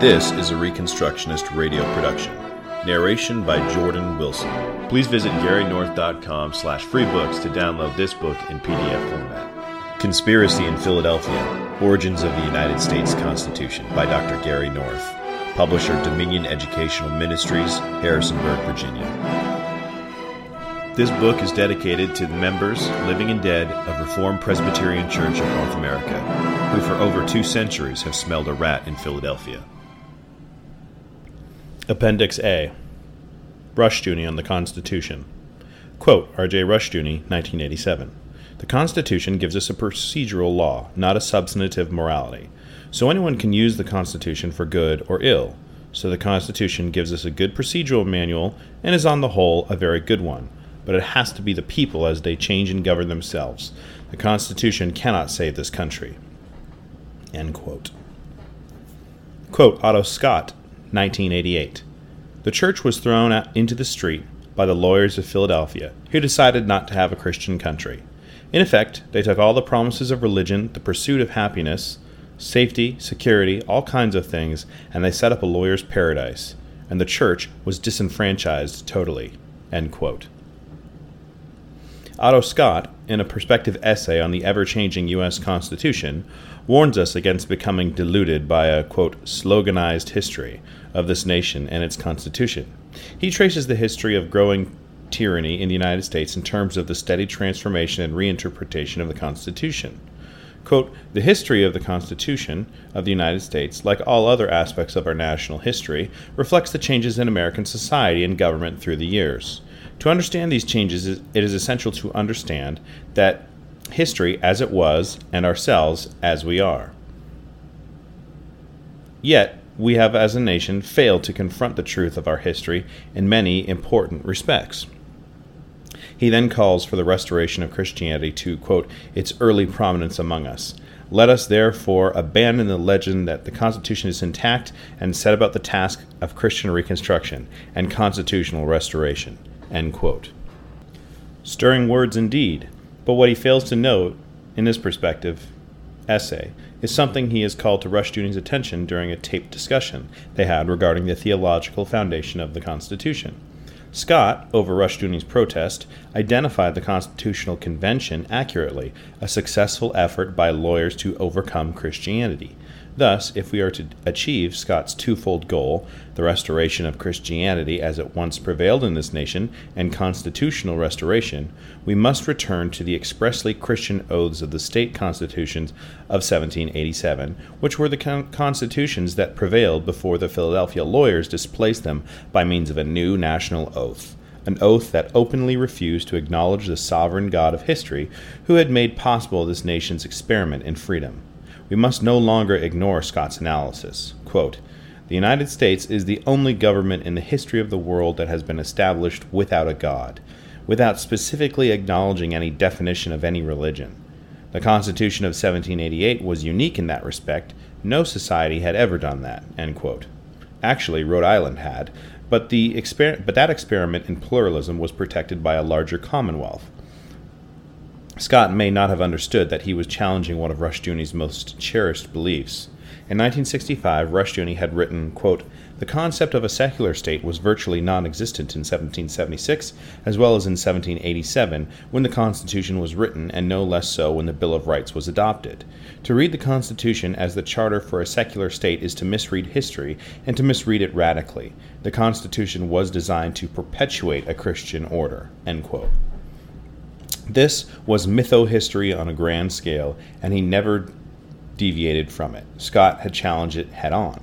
This is a Reconstructionist Radio production. Narration by Jordan Wilson. Please visit GaryNorth.com/freebooks to download this book in PDF format. Conspiracy in Philadelphia, Origins of the United States Constitution by Dr. Gary North. Publisher Dominion Educational Ministries, Harrisonburg, Virginia. This book is dedicated to the members, living and dead, of Reform Presbyterian Church of North America, who for over 2 centuries have smelled a rat in Philadelphia. Appendix A. Rushdoony on the Constitution. Quote, R.J. Rushdoony, 1987. The Constitution gives us a procedural law, not a substantive morality. So anyone can use the Constitution for good or ill. So the Constitution gives us a good procedural manual and is on the whole a very good one. But it has to be the people as they change and govern themselves. The Constitution cannot save this country. End quote. Quote, Otto Scott, 1988. The church was thrown out into the street by the lawyers of Philadelphia, who decided not to have a Christian country. In effect, they took all the promises of religion, the pursuit of happiness, safety, security, all kinds of things, and they set up a lawyer's paradise, and the church was disenfranchised totally. End quote. Otto Scott, in a perspective essay on the ever-changing U.S. Constitution, warns us against becoming deluded by a, quote, sloganized history of this nation and its Constitution. He traces the history of growing tyranny in the United States in terms of the steady transformation and reinterpretation of the Constitution. Quote, the history of the Constitution of the United States, like all other aspects of our national history, reflects the changes in American society and government through the years. To understand these changes, it is essential to understand that history as it was and ourselves as we are. Yet, we have as a nation failed to confront the truth of our history in many important respects. He then calls for the restoration of Christianity to, quote, its early prominence among us. Let us therefore abandon the legend that the Constitution is intact and set about the task of Christian reconstruction and constitutional restoration, end quote. Stirring words indeed, but what he fails to note in this perspective essay is something he has called to Rushdoony's attention during a taped discussion they had regarding the theological foundation of the Constitution. Scott, over Rushdoony's protest, identified the Constitutional Convention accurately, a successful effort by lawyers to overcome Christianity. Thus, if we are to achieve Scott's twofold goal, the restoration of Christianity as it once prevailed in this nation, and constitutional restoration, we must return to the expressly Christian oaths of the state constitutions of 1787, which were the constitutions that prevailed before the Philadelphia lawyers displaced them by means of a new national oath, an oath that openly refused to acknowledge the sovereign God of history who had made possible this nation's experiment in freedom. We must no longer ignore Scott's analysis. Quote, the United States is the only government in the history of the world that has been established without a God, without specifically acknowledging any definition of any religion. The Constitution of 1788 was unique in that respect. No society had ever done that, end quote. Actually, Rhode Island had, but that experiment in pluralism was protected by a larger commonwealth. Scott may not have understood that he was challenging one of Rushdoony's most cherished beliefs. In 1965, Rushdoony had written, quote, the concept of a secular state was virtually non-existent in 1776 as well as in 1787 when the Constitution was written and no less so when the Bill of Rights was adopted. To read the Constitution as the charter for a secular state is to misread history and to misread it radically. The Constitution was designed to perpetuate a Christian order, end quote. This was mytho-history on a grand scale, and he never deviated from it. Scott had challenged it head-on.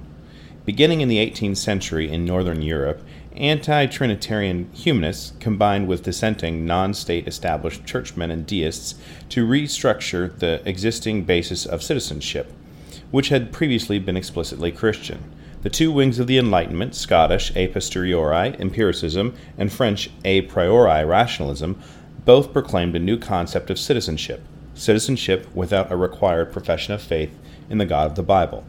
Beginning in the 18th century in Northern Europe, anti-Trinitarian humanists combined with dissenting non-state established churchmen and deists to restructure the existing basis of citizenship, which had previously been explicitly Christian. The two wings of the Enlightenment, Scottish a posteriori empiricism and French a priori rationalism, both proclaimed a new concept of citizenship without a required profession of faith in the God of the Bible.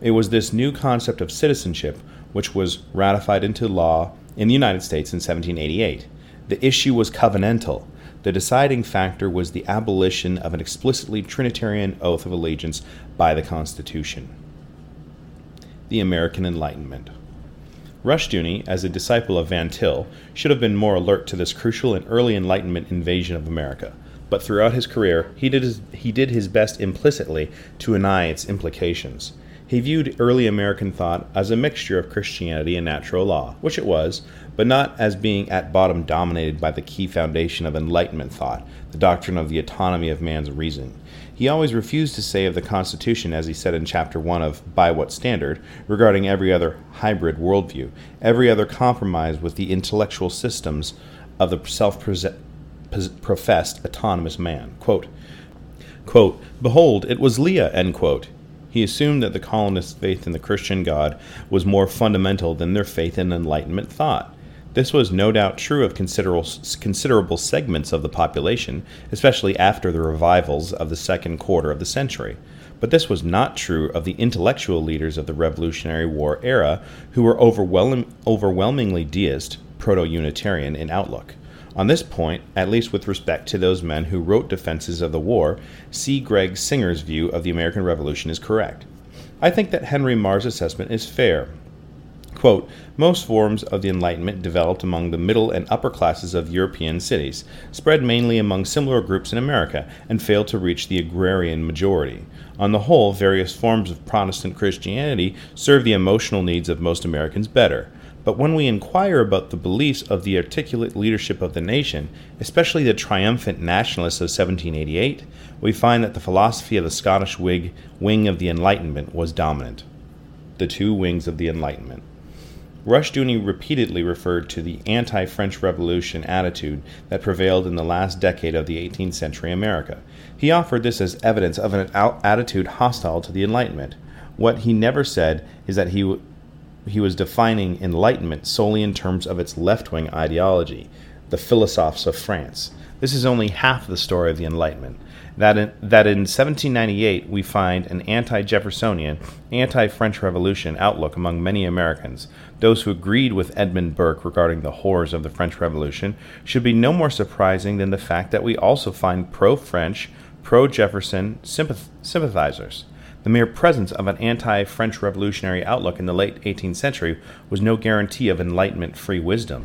It was this new concept of citizenship which was ratified into law in the United States in 1788. The issue was covenantal. The deciding factor was the abolition of an explicitly Trinitarian oath of allegiance by the Constitution. the American Enlightenment. Rushdoony, as a disciple of Van Til, should have been more alert to this crucial and early Enlightenment invasion of America, but throughout his career he did his best implicitly to deny its implications. He viewed early American thought as a mixture of Christianity and natural law, which it was, but not as being at bottom dominated by the key foundation of Enlightenment thought, the doctrine of the autonomy of man's reason. He always refused to say of the Constitution, as he said in Chapter 1 of By What Standard, regarding every other hybrid worldview, every other compromise with the intellectual systems of the self-professed autonomous man. Quote, "Behold, it was Leah," end quote. He assumed that the colonists' faith in the Christian God was more fundamental than their faith in Enlightenment thought. This was no doubt true of considerable segments of the population, especially after the revivals of the second quarter of the century. But this was not true of the intellectual leaders of the Revolutionary War era, who were overwhelmingly deist, proto-Unitarian in outlook. On this point, at least with respect to those men who wrote defenses of the war, C. Gregg Singer's view of the American Revolution is correct. I think that Henry Marr's assessment is fair. Quote, "Most forms of the Enlightenment developed among the middle and upper classes of European cities, spread mainly among similar groups in America, and failed to reach the agrarian majority. On the whole, various forms of Protestant Christianity serve the emotional needs of most Americans better. But when we inquire about the beliefs of the articulate leadership of the nation, especially the triumphant nationalists of 1788, we find that the philosophy of the Scottish Whig wing of the Enlightenment was dominant." The two wings of the Enlightenment. Rushdoony repeatedly referred to the anti-French Revolution attitude that prevailed in the last decade of the 18th century America. He offered this as evidence of an attitude hostile to the Enlightenment. What he never said is that he was defining Enlightenment solely in terms of its left-wing ideology, the philosophes of France. This is only half the story of the Enlightenment. That in 1798 we find an anti-Jeffersonian, anti-French Revolution outlook among many Americans. Those who agreed with Edmund Burke regarding the horrors of the French Revolution should be no more surprising than the fact that we also find pro-French, pro-Jefferson sympathizers. The mere presence of an anti-French revolutionary outlook in the late 18th century was no guarantee of Enlightenment free wisdom.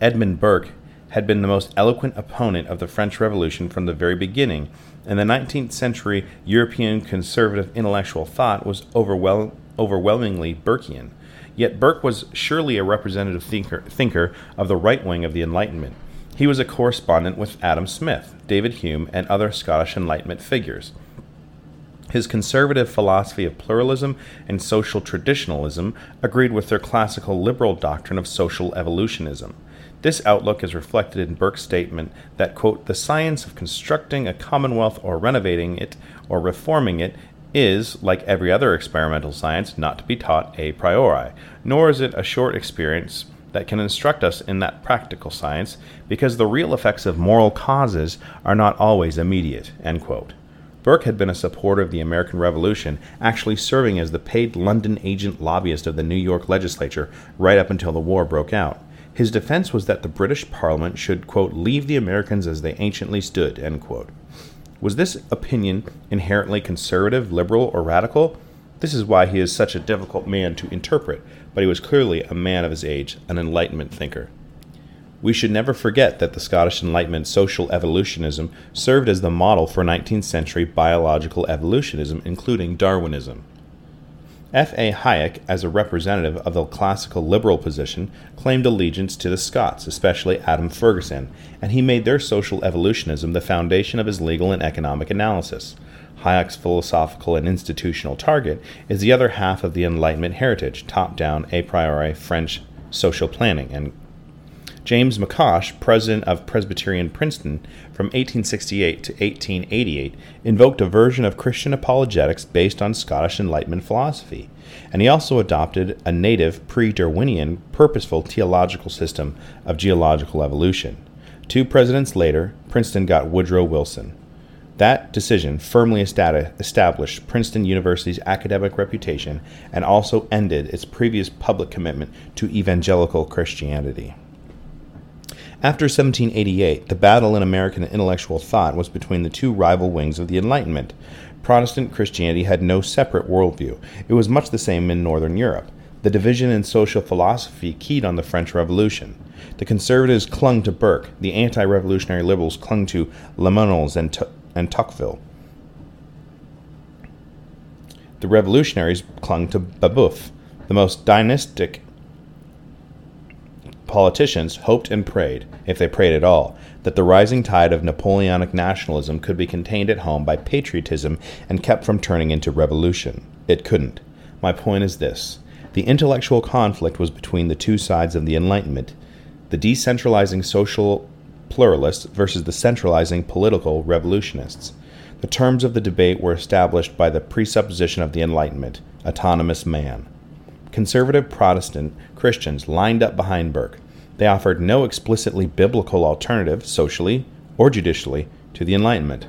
Edmund Burke had been the most eloquent opponent of the French Revolution from the very beginning, and the 19th century European conservative intellectual thought was overwhelmingly Burkean. Yet Burke was surely a representative thinker of the right wing of the Enlightenment. He was a correspondent with Adam Smith, David Hume, and other Scottish Enlightenment figures. His conservative philosophy of pluralism and social traditionalism agreed with their classical liberal doctrine of social evolutionism. This outlook is reflected in Burke's statement that, quote, "The science of constructing a commonwealth or renovating it or reforming it is, like every other experimental science, not to be taught a priori, nor is it a short experience that can instruct us in that practical science, because the real effects of moral causes are not always immediate," end quote. Burke had been a supporter of the American Revolution, actually serving as the paid London agent lobbyist of the New York legislature right up until the war broke out. His defense was that the British Parliament should, quote, "leave the Americans as they anciently stood," end quote. Was this opinion inherently conservative, liberal, or radical? This is why he is such a difficult man to interpret, but he was clearly a man of his age, an Enlightenment thinker. We should never forget that the Scottish Enlightenment social evolutionism served as the model for 19th century biological evolutionism, including Darwinism. F. A. Hayek, as a representative of the classical liberal position, claimed allegiance to the Scots, especially Adam Ferguson, and he made their social evolutionism the foundation of his legal and economic analysis. Hayek's philosophical and institutional target is the other half of the Enlightenment heritage, top-down, a priori, French social planning, and James McCosh, president of Presbyterian Princeton from 1868 to 1888, invoked a version of Christian apologetics based on Scottish Enlightenment philosophy, and he also adopted a native, pre-Darwinian, purposeful theological system of geological evolution. Two presidents later, Princeton got Woodrow Wilson. That decision firmly established Princeton University's academic reputation and also ended its previous public commitment to evangelical Christianity. After 1788, the battle in American intellectual thought was between the two rival wings of the Enlightenment. Protestant Christianity had no separate worldview. It was much the same in Northern Europe. The division in social philosophy keyed on the French Revolution. The conservatives clung to Burke. The anti-revolutionary liberals clung to Lamennais and Tocqueville. The revolutionaries clung to Babeuf. The most dynastic politicians hoped and prayed, if they prayed at all, that the rising tide of Napoleonic nationalism could be contained at home by patriotism and kept from turning into revolution. It couldn't. My point is this. The intellectual conflict was between the two sides of the Enlightenment, the decentralizing social pluralists versus the centralizing political revolutionists. The terms of the debate were established by the presupposition of the Enlightenment, autonomous man. Conservative Protestant Christians lined up behind Burke. They offered no explicitly biblical alternative, socially or judicially, to the Enlightenment.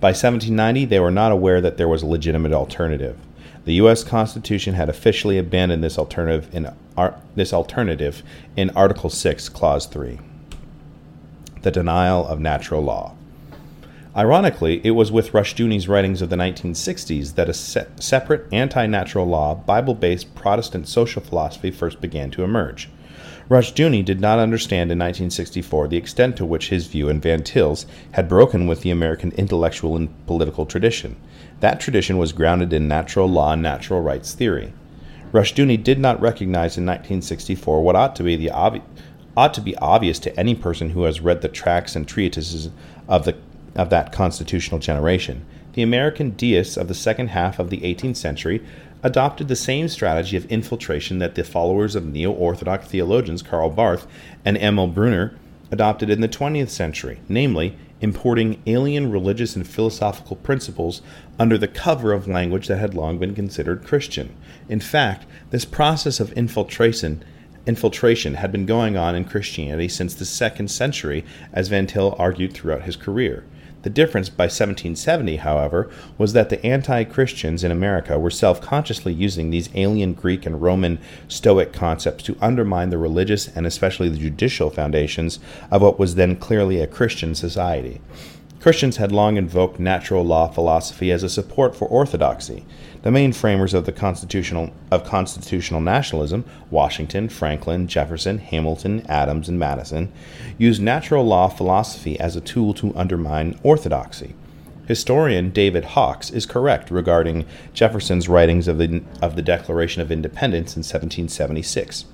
By 1790, they were not aware that there was a legitimate alternative. The U.S. Constitution had officially abandoned this alternative in Article 6, Clause 3, the denial of natural law. Ironically, it was with Rushdoony's writings of the 1960s that a separate anti-natural law, Bible-based Protestant social philosophy first began to emerge. Rushdoony did not understand in 1964 the extent to which his view and Van Til's had broken with the American intellectual and political tradition. That tradition was grounded in natural law and natural rights theory. Rushdoony did not recognize in 1964 what ought to be obvious to any person who has read the tracts and treatises of that constitutional generation. The American deists of the second half of the 18th century adopted the same strategy of infiltration that the followers of neo-Orthodox theologians Karl Barth and Emil Brunner adopted in the 20th century, namely, importing alien religious and philosophical principles under the cover of language that had long been considered Christian. In fact, this process of infiltration had been going on in Christianity since the 2nd century, as Van Til argued throughout his career. The difference by 1770, however, was that the anti-Christians in America were self-consciously using these alien Greek and Roman Stoic concepts to undermine the religious and especially the judicial foundations of what was then clearly a Christian society. Christians had long invoked natural law philosophy as a support for orthodoxy. The main framers of the constitutional nationalism, Washington, Franklin, Jefferson, Hamilton, Adams, and Madison, used natural law philosophy as a tool to undermine orthodoxy. Historian David Hawkes is correct regarding Jefferson's writings of the Declaration of Independence in 1776.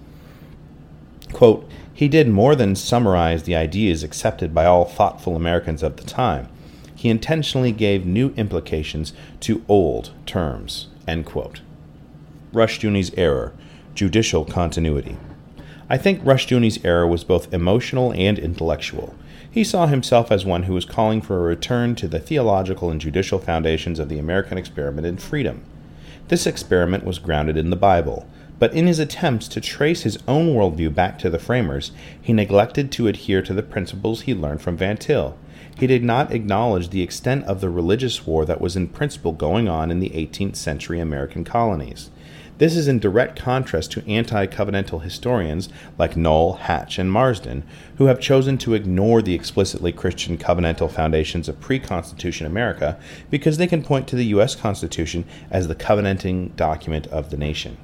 Quote, "He did more than summarize the ideas accepted by all thoughtful Americans of the time. He intentionally gave new implications to old terms." End quote. Rushdoony's error, judicial continuity. I think Rushdoony's error was both emotional and intellectual. He saw himself as one who was calling for a return to the theological and judicial foundations of the American experiment in freedom. This experiment was grounded in the Bible. But in his attempts to trace his own worldview back to the framers, he neglected to adhere to the principles he learned from Van Til. He did not acknowledge the extent of the religious war that was in principle going on in the 18th century American colonies. This is in direct contrast to anti-covenantal historians like Knoll, Hatch, and Marsden, who have chosen to ignore the explicitly Christian covenantal foundations of pre-Constitution America because they can point to the U.S. Constitution as the covenanting document of the nation.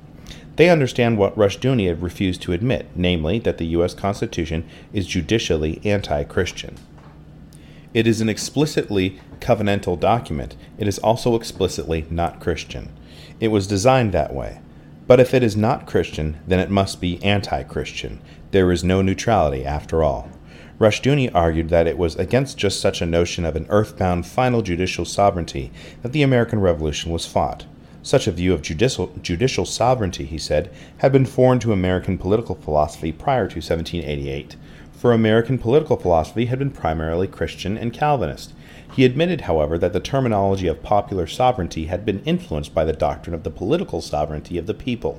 They understand what Rushdoony had refused to admit, namely that the U.S. Constitution is judicially anti-Christian. It is an explicitly covenantal document. It is also explicitly not Christian. It was designed that way. But if it is not Christian, then it must be anti-Christian. There is no neutrality after all. Rushdoony argued that it was against just such a notion of an earthbound final judicial sovereignty that the American Revolution was fought. Such a view of judicial sovereignty, he said, had been foreign to American political philosophy prior to 1788, for American political philosophy had been primarily Christian and Calvinist. He admitted, however, that the terminology of popular sovereignty had been influenced by the doctrine of the political sovereignty of the people.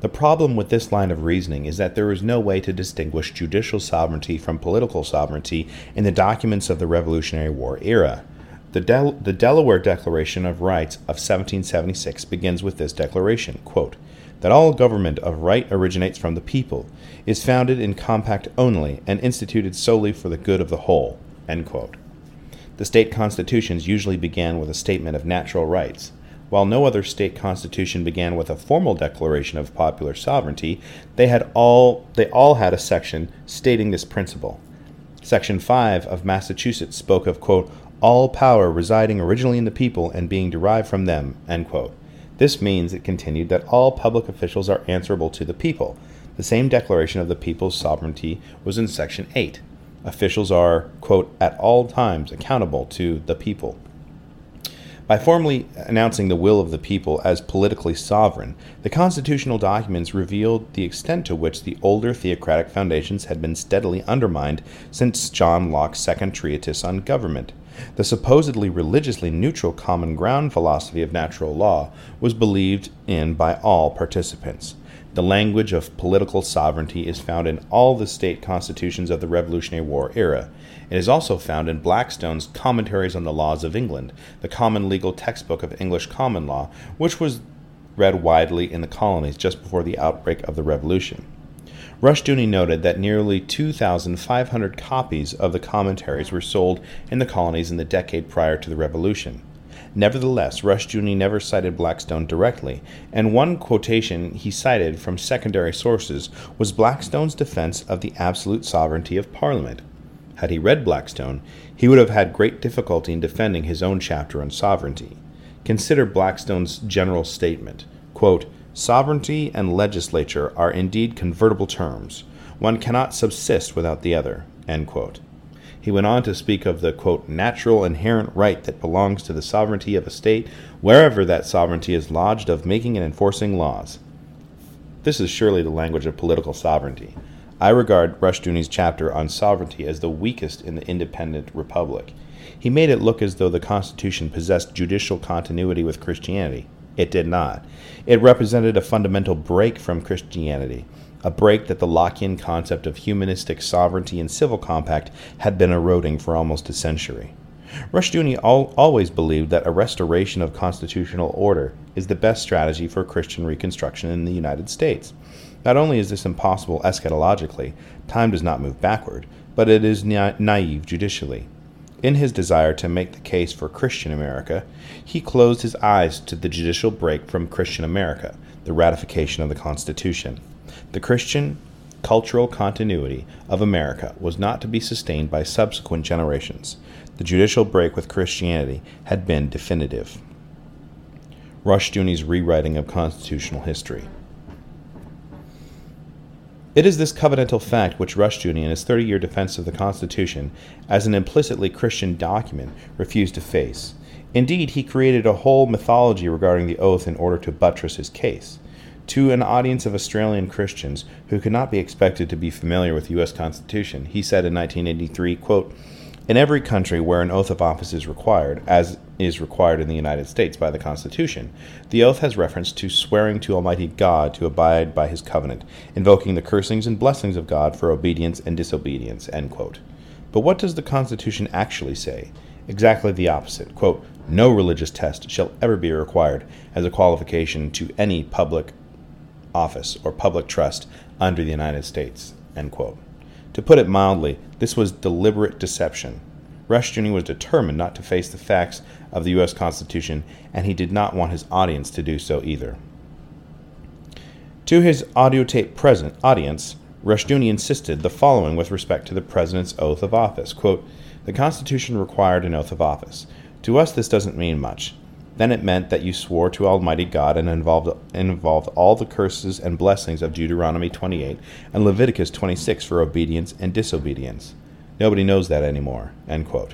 The problem with this line of reasoning is that there is no way to distinguish judicial sovereignty from political sovereignty in the documents of the Revolutionary War era. The Delaware Declaration of Rights of 1776 begins with this declaration, quote, that all government of right originates from the people, is founded in compact only, and instituted solely for the good of the whole." End quote. The state constitutions usually began with a statement of natural rights. While no other state constitution began with a formal declaration of popular sovereignty, they all had a section stating this principle. Section 5 of Massachusetts spoke of, quote, "all power residing originally in the people and being derived from them," end quote. This means, it continued, that all public officials are answerable to the people. The same declaration of the people's sovereignty was in Section 8. Officials are, quote, "at all times accountable to the people." By formally announcing the will of the people as politically sovereign, the constitutional documents revealed the extent to which the older theocratic foundations had been steadily undermined since John Locke's second treatise on government. The supposedly religiously neutral common ground philosophy of natural law was believed in by all participants. The language of political sovereignty is found in all the state constitutions of the Revolutionary War era. It is also found in Blackstone's Commentaries on the Laws of England, the common legal textbook of English common law, which was read widely in the colonies just before the outbreak of the Revolution. Rushdoony noted that nearly 2,500 copies of the commentaries were sold in the colonies in the decade prior to the Revolution. Nevertheless, Rushdoony never cited Blackstone directly, and one quotation he cited from secondary sources was Blackstone's defense of the absolute sovereignty of Parliament. Had he read Blackstone, he would have had great difficulty in defending his own chapter on sovereignty. Consider Blackstone's general statement, quote, "Sovereignty and legislature are indeed convertible terms. One cannot subsist without the other," end quote. He went on to speak of the, quote, "natural inherent right that belongs to the sovereignty of a state, wherever that sovereignty is lodged, of making and enforcing laws." This is surely the language of political sovereignty. I regard Rushdoony's chapter on sovereignty as the weakest in the independent republic. He made it look as though the Constitution possessed judicial continuity with Christianity. It did not. It represented a fundamental break from Christianity, a break that the Lockean concept of humanistic sovereignty and civil compact had been eroding for almost a century. Rushdoony always believed that a restoration of constitutional order is the best strategy for Christian reconstruction in the United States. Not only is this impossible eschatologically, time does not move backward, but it is naive judicially. In his desire to make the case for Christian America, he closed his eyes to the judicial break from Christian America, the ratification of the Constitution. The Christian cultural continuity of America was not to be sustained by subsequent generations. The judicial break with Christianity had been definitive. Rushdoony's rewriting of constitutional history. It is this covenantal fact which Rushdoony, in his 30-year defense of the Constitution as an implicitly Christian document, refused to face. Indeed, he created a whole mythology regarding the oath in order to buttress his case. To an audience of Australian Christians who could not be expected to be familiar with the U.S. Constitution, he said in 1983, quote, "In every country where an oath of office is required, as is required in the United States by the Constitution, the oath has reference to swearing to Almighty God to abide by his covenant, invoking the cursings and blessings of God for obedience and disobedience," end quote. But what does the Constitution actually say? Exactly the opposite, quote, "No religious test shall ever be required as a qualification to any public office or public trust under the United States," end quote. To put it mildly, this was deliberate deception. Rushdoony was determined not to face the facts of the U.S. Constitution, and he did not want his audience to do so either. To his audiotape present audience, Rushdoony insisted the following with respect to the President's oath of office, quote, "The Constitution required an oath of office. To us this doesn't mean much. Then it meant that you swore to Almighty God and involved all the curses and blessings of Deuteronomy 28 and Leviticus 26 for obedience and disobedience. Nobody knows that anymore," end quote.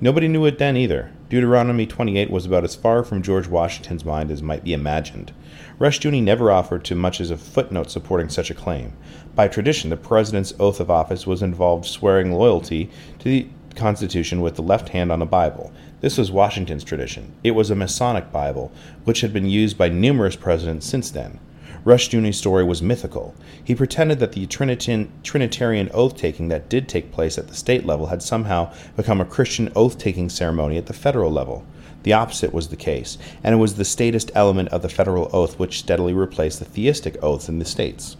Nobody knew it then either. Deuteronomy 28 was about as far from George Washington's mind as might be imagined. Rushdoony never offered to much as a footnote supporting such a claim. By tradition, the President's oath of office was involved swearing loyalty to the Constitution with the left hand on a Bible. This was Washington's tradition. It was a Masonic Bible, which had been used by numerous presidents since then. Rushdoony's story was mythical. He pretended that the Trinitarian oath-taking that did take place at the state level had somehow become a Christian oath-taking ceremony at the federal level. The opposite was the case, and it was the statist element of the federal oath which steadily replaced the theistic oaths in the states.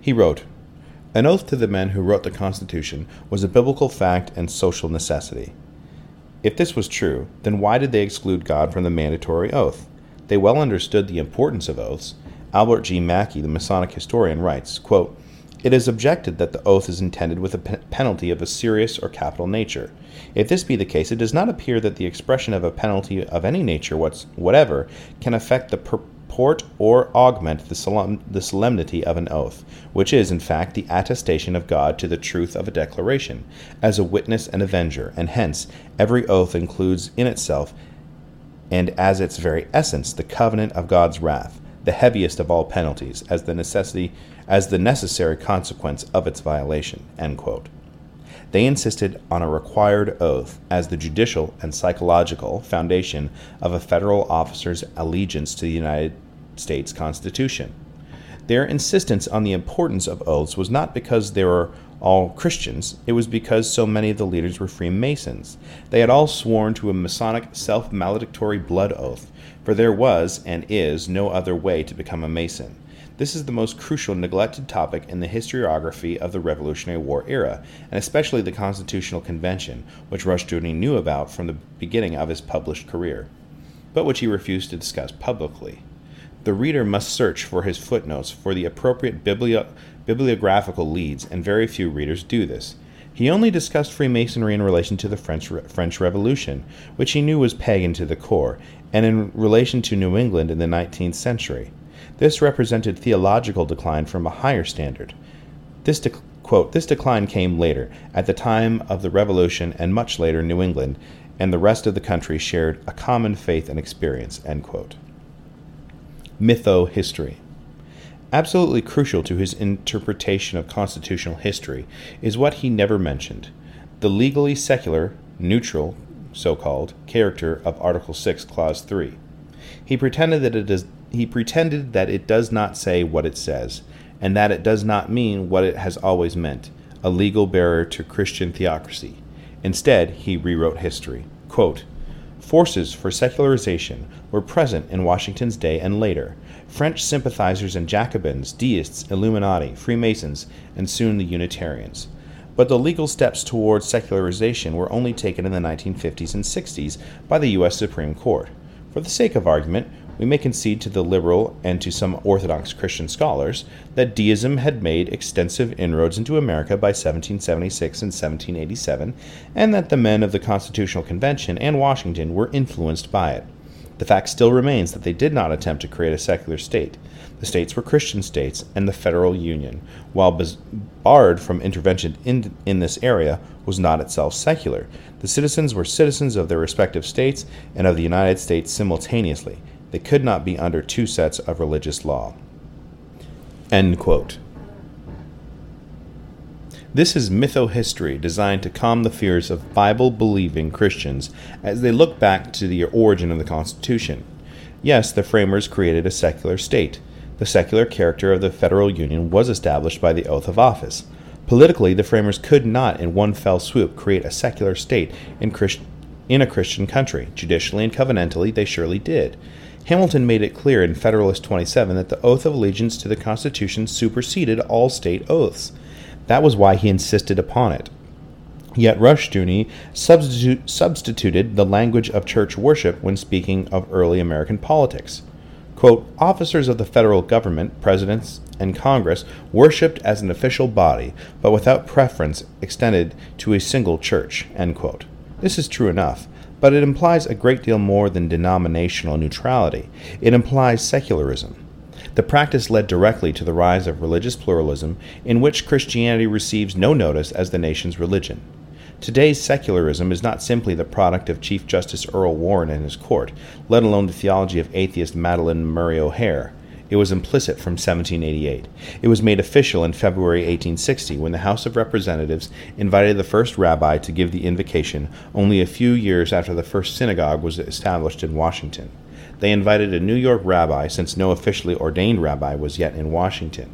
He wrote, "An oath to the men who wrote the Constitution was a biblical fact and social necessity. If this was true, then why did they exclude God from the mandatory oath? They well understood the importance of oaths. Albert G. Mackey, the Masonic historian, writes, quote, 'It is objected that the oath is intended with a penalty of a serious or capital nature. If this be the case, it does not appear that the expression of a penalty of any nature whatever can affect the purport or augment the solemnity of an oath, which is, in fact, the attestation of God to the truth of a declaration, as a witness and avenger, and hence every oath includes in itself and as its very essence the covenant of God's wrath, the heaviest of all penalties, as the necessary consequence of its violation.'" End quote. They insisted on a required oath as the judicial and psychological foundation of a federal officer's allegiance to the United States Constitution. Their insistence on the importance of oaths was not because they were all Christians, it was because so many of the leaders were Freemasons. They had all sworn to a Masonic self-maledictory blood oath, for there was and is no other way to become a Mason. This is the most crucial neglected topic in the historiography of the Revolutionary War era, and especially the Constitutional Convention, which Rushdoony knew about from the beginning of his published career, but which he refused to discuss publicly. The reader must search for his footnotes for the appropriate bibliographical leads, and very few readers do this. He only discussed Freemasonry in relation to the French Revolution, which he knew was pagan to the core, and in relation to New England in the 19th century. This represented theological decline from a higher standard. This decline came later, at the time of the Revolution, and much later New England and the rest of the country shared a common faith and experience." End quote. Mytho-history. Absolutely crucial to his interpretation of constitutional history is what he never mentioned, the legally secular, neutral, so-called, character of Article 6, Clause 3. He pretended that it does not say what it says, and that it does not mean what it has always meant, a legal barrier to Christian theocracy. Instead, he rewrote history. Quote, "Forces for secularization were present in Washington's day and later. French sympathizers and Jacobins, deists, Illuminati, Freemasons, and soon the Unitarians. But the legal steps towards secularization were only taken in the 1950s and 60s by the U.S. Supreme Court. For the sake of argument, we may concede to the liberal and to some Orthodox Christian scholars that deism had made extensive inroads into America by 1776 and 1787, and that the men of the Constitutional Convention and Washington were influenced by it. The fact still remains that they did not attempt to create a secular state. The states were Christian states, and the Federal Union, while barred from intervention in this area, was not itself secular. The citizens were citizens of their respective states and of the United States simultaneously. They could not be under two sets of religious law." End quote. This is mytho-history designed to calm the fears of Bible-believing Christians as they look back to the origin of the Constitution. Yes, the framers created a secular state. The secular character of the Federal Union was established by the oath of office. Politically, the framers could not in one fell swoop create a secular state in a Christian country. Judicially and covenantally, they surely did. Hamilton made it clear in Federalist 27 that the oath of allegiance to the Constitution superseded all state oaths. That was why he insisted upon it. Yet Rushdoony substituted the language of church worship when speaking of early American politics. Quote, "Officers of the federal government, presidents, and Congress worshipped as an official body, but without preference extended to a single church." End quote. This is true enough, but it implies a great deal more than denominational neutrality. It implies secularism. The practice led directly to the rise of religious pluralism, in which Christianity receives no notice as the nation's religion. Today's secularism is not simply the product of Chief Justice Earl Warren and his court, let alone the theology of atheist Madeleine Murray O'Hare. It was implicit from 1788. It was made official in February 1860 when the House of Representatives invited the first rabbi to give the invocation only a few years after the first synagogue was established in Washington. They invited a New York rabbi since no officially ordained rabbi was yet in Washington.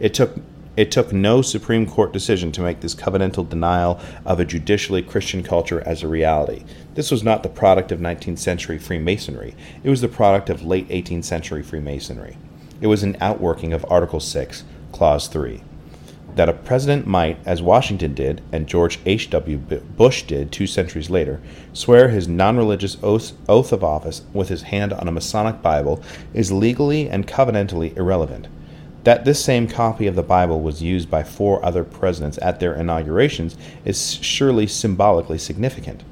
It took It took no Supreme Court decision to make this covenantal denial of a judicially Christian culture as a reality. This was not the product of 19th century Freemasonry. It was the product of late 18th century Freemasonry. It was an outworking of Article 6, Clause 3, that a president might, as Washington did and George H.W. Bush did 2 centuries later, swear his non-religious oath of office with his hand on a Masonic Bible is legally and covenantally irrelevant. That this same copy of the Bible was used by 4 other presidents at their inaugurations is surely symbolically significant.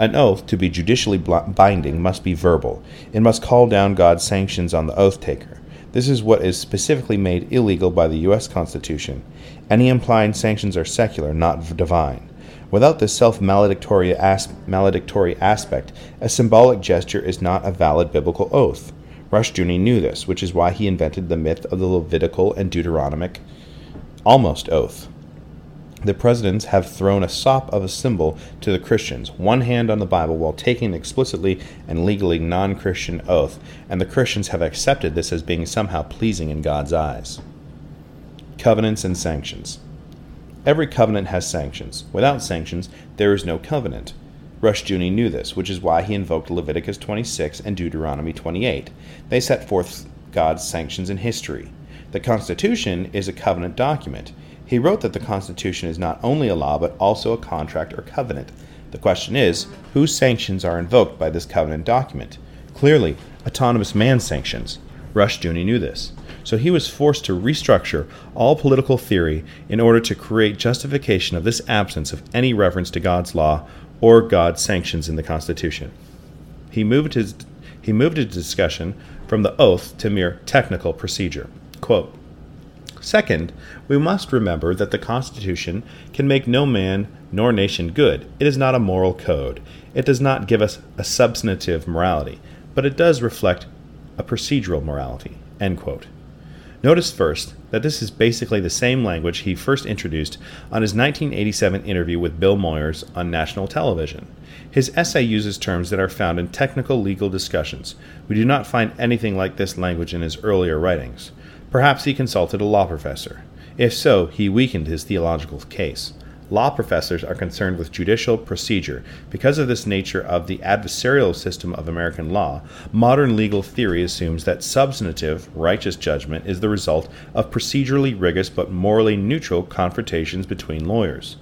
An oath, to be judicially binding, must be verbal. It must call down God's sanctions on the oath-taker. This is what is specifically made illegal by the U.S. Constitution. Any implied sanctions are secular, not divine. Without this self-maledictory aspect, a symbolic gesture is not a valid biblical oath. Rushdoony knew this, which is why he invented the myth of the Levitical and Deuteronomic almost oath. The presidents have thrown a sop of a symbol to the Christians, one hand on the Bible while taking an explicitly and legally non-Christian oath, and the Christians have accepted this as being somehow pleasing in God's eyes. Covenants and sanctions. Every covenant has sanctions. Without sanctions, there is no covenant. Rushdoony knew this, which is why he invoked Leviticus 26 and Deuteronomy 28. They set forth God's sanctions in history. The Constitution is a covenant document. He wrote that the Constitution is not only a law, but also a contract or covenant. The question is, whose sanctions are invoked by this covenant document? Clearly, autonomous man's sanctions. Rushdoony knew this. So he was forced to restructure all political theory in order to create justification of this absence of any reference to God's law or God's sanctions in the Constitution. He moved his discussion from the oath to mere technical procedure. Quote, "Second, we must remember that the Constitution can make no man nor nation good. It is not a moral code. It does not give us a substantive morality, but it does reflect a procedural morality." End quote. Notice first that this is basically the same language he first introduced on his 1987 interview with Bill Moyers on national television. His essay uses terms that are found in technical legal discussions. We do not find anything like this language in his earlier writings. Perhaps he consulted a law professor. If so, he weakened his theological case. Law professors are concerned with judicial procedure. Because of this nature of the adversarial system of American law, modern legal theory assumes that substantive, righteous judgment is the result of procedurally rigorous but morally neutral confrontations between lawyers.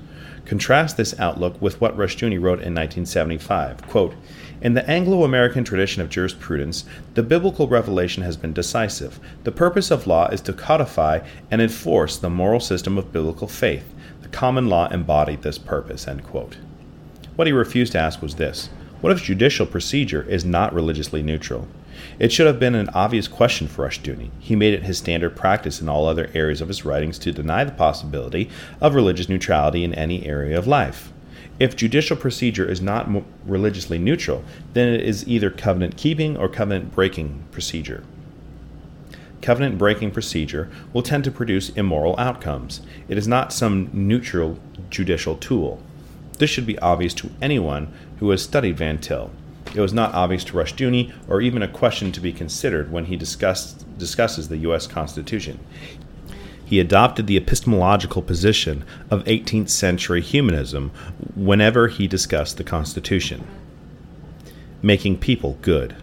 Contrast this outlook with what Rushdoony wrote in 1975. Quote, "In the Anglo-American tradition of jurisprudence, the biblical revelation has been decisive. The purpose of law is to codify and enforce the moral system of biblical faith. The common law embodied this purpose." End quote. What he refused to ask was this: what if judicial procedure is not religiously neutral? It should have been an obvious question for Rushdoony. He made it his standard practice in all other areas of his writings to deny the possibility of religious neutrality in any area of life. If judicial procedure is not religiously neutral, then it is either covenant-keeping or covenant-breaking procedure. Covenant-breaking procedure will tend to produce immoral outcomes. It is not some neutral judicial tool. This should be obvious to anyone who has studied Van Til. It was not obvious to Rushdoony, or even a question to be considered when he discusses the U.S. Constitution. He adopted the epistemological position of 18th century humanism whenever he discussed the Constitution, making people good.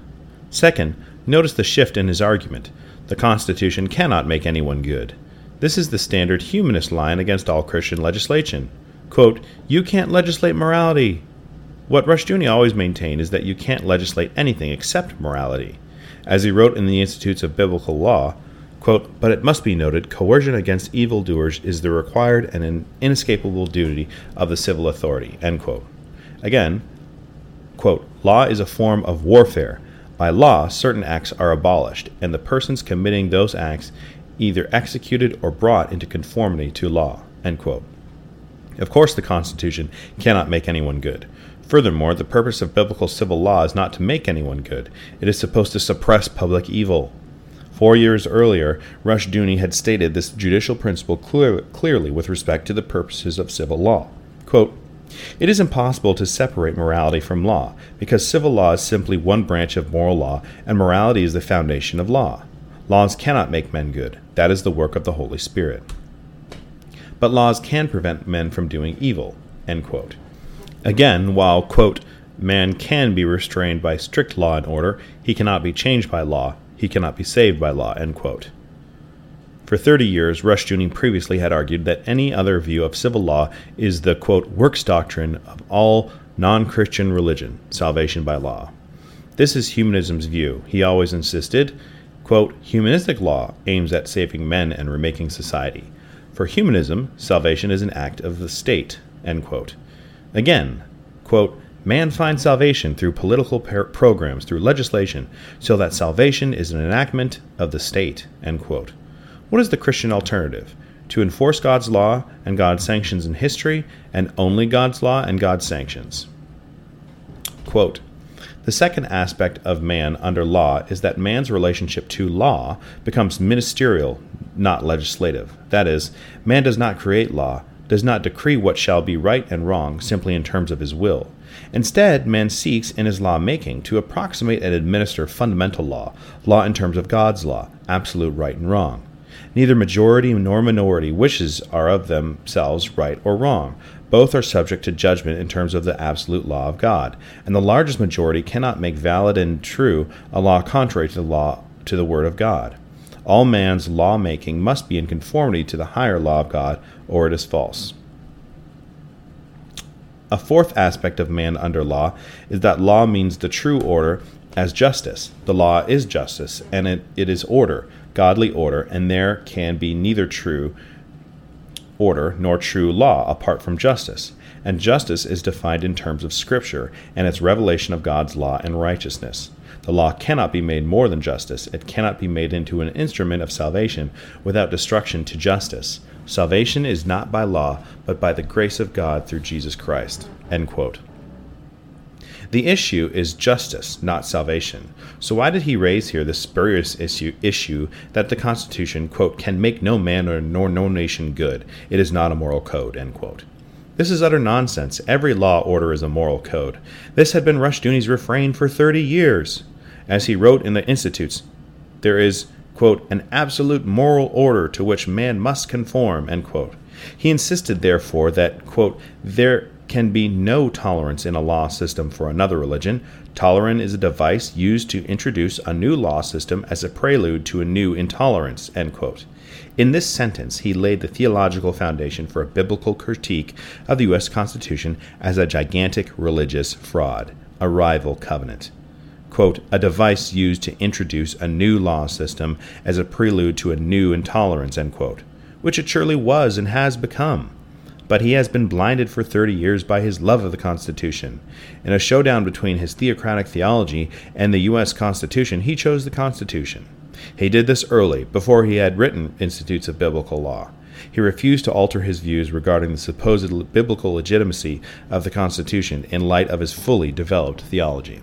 Second, notice the shift in his argument. The Constitution cannot make anyone good. This is the standard humanist line against all Christian legislation. Quote, "You can't legislate morality." What Rushdoony always maintained is that you can't legislate anything except morality. As he wrote in the Institutes of Biblical Law, quote, "But it must be noted, coercion against evildoers is the required and an inescapable duty of the civil authority." End quote. Again, quote, "Law is a form of warfare. By law, certain acts are abolished, and the persons committing those acts either executed or brought into conformity to law." End quote. Of course, the Constitution cannot make anyone good. Furthermore, the purpose of biblical civil law is not to make anyone good. It is supposed to suppress public evil. 4 years earlier, Rushdoony had stated this judicial principle clearly with respect to the purposes of civil law. Quote, "It is impossible to separate morality from law, because civil law is simply one branch of moral law, and morality is the foundation of law. Laws cannot make men good. That is the work of the Holy Spirit." but laws can prevent men from doing evil, end quote. Again, while, quote, man can be restrained by strict law and order, he cannot be changed by law, he cannot be saved by law, end quote. For 30 years, Rushdoony previously had argued that any other view of civil law is the, quote, works doctrine of all non-Christian religion, salvation by law. This is humanism's view. He always insisted, quote, humanistic law aims at saving men and remaking society. For humanism, salvation is an act of the state, end quote. Again, quote, man finds salvation through political programs, through legislation, so that salvation is an enactment of the state, end quote. What is the Christian alternative? To enforce God's law and God's sanctions in history, and only God's law and God's sanctions. Quote, the second aspect of man under law is that man's relationship to law becomes ministerial, not legislative. That is, man does not create law, does not decree what shall be right and wrong simply in terms of his will. Instead, man seeks in his law-making to approximate and administer fundamental law, law in terms of God's law, absolute right and wrong. Neither majority nor minority wishes are of themselves right or wrong. Both are subject to judgment in terms of the absolute law of God, and the largest majority cannot make valid and true a law contrary to the law, to the Word of God. All man's law-making must be in conformity to the higher law of God, or it is false. A fourth aspect of man under law is that law means the true order as justice. The law is justice, and it is order, godly order, and there can be neither true order nor true law apart from justice. And justice is defined in terms of Scripture and its revelation of God's law and righteousness. The law cannot be made more than justice. It cannot be made into an instrument of salvation without destruction to justice. Salvation is not by law, but by the grace of God through Jesus Christ, end quote. The issue is justice, not salvation. So why did he raise here the spurious issue that the Constitution, quote, can make no man nor no nation good? It is not a moral code, end quote. This is utter nonsense. Every law order is a moral code. This had been Rushdoony's refrain for 30 years. As he wrote in the Institutes, there is, quote, an absolute moral order to which man must conform, end quote. He insisted, therefore, that, quote, there can be no tolerance in a law system for another religion. Tolerance is a device used to introduce a new law system as a prelude to a new intolerance, end quote. In this sentence, he laid the theological foundation for a biblical critique of the U.S. Constitution as a gigantic religious fraud, a rival covenant. Quote, a device used to introduce a new law system as a prelude to a new intolerance, end quote, which it surely was and has become. But he has been blinded for 30 years by his love of the Constitution. In a showdown between his theocratic theology and the U.S. Constitution, he chose the Constitution. He did this early, before he had written Institutes of Biblical Law. He refused to alter his views regarding the supposed biblical legitimacy of the Constitution in light of his fully developed theology.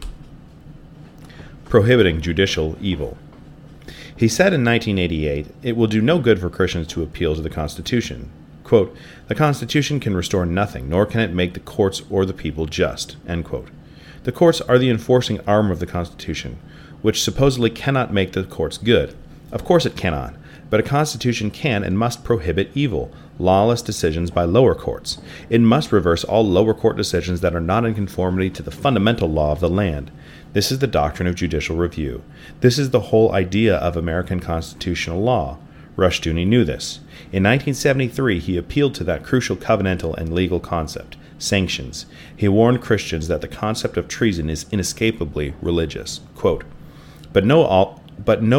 Prohibiting judicial evil. He said in 1988, it will do no good for Christians to appeal to the Constitution. Quote, the Constitution can restore nothing, nor can it make the courts or the people just, end quote. The courts are the enforcing arm of the Constitution, which supposedly cannot make the courts good. Of course it cannot, but a Constitution can and must prohibit evil, lawless decisions by lower courts. It must reverse all lower court decisions that are not in conformity to the fundamental law of the land. This is the doctrine of judicial review. This is the whole idea of American constitutional law. Rushdoony knew this. In 1973, he appealed to that crucial covenantal and legal concept, sanctions. He warned Christians that the concept of treason is inescapably religious. Quote, but no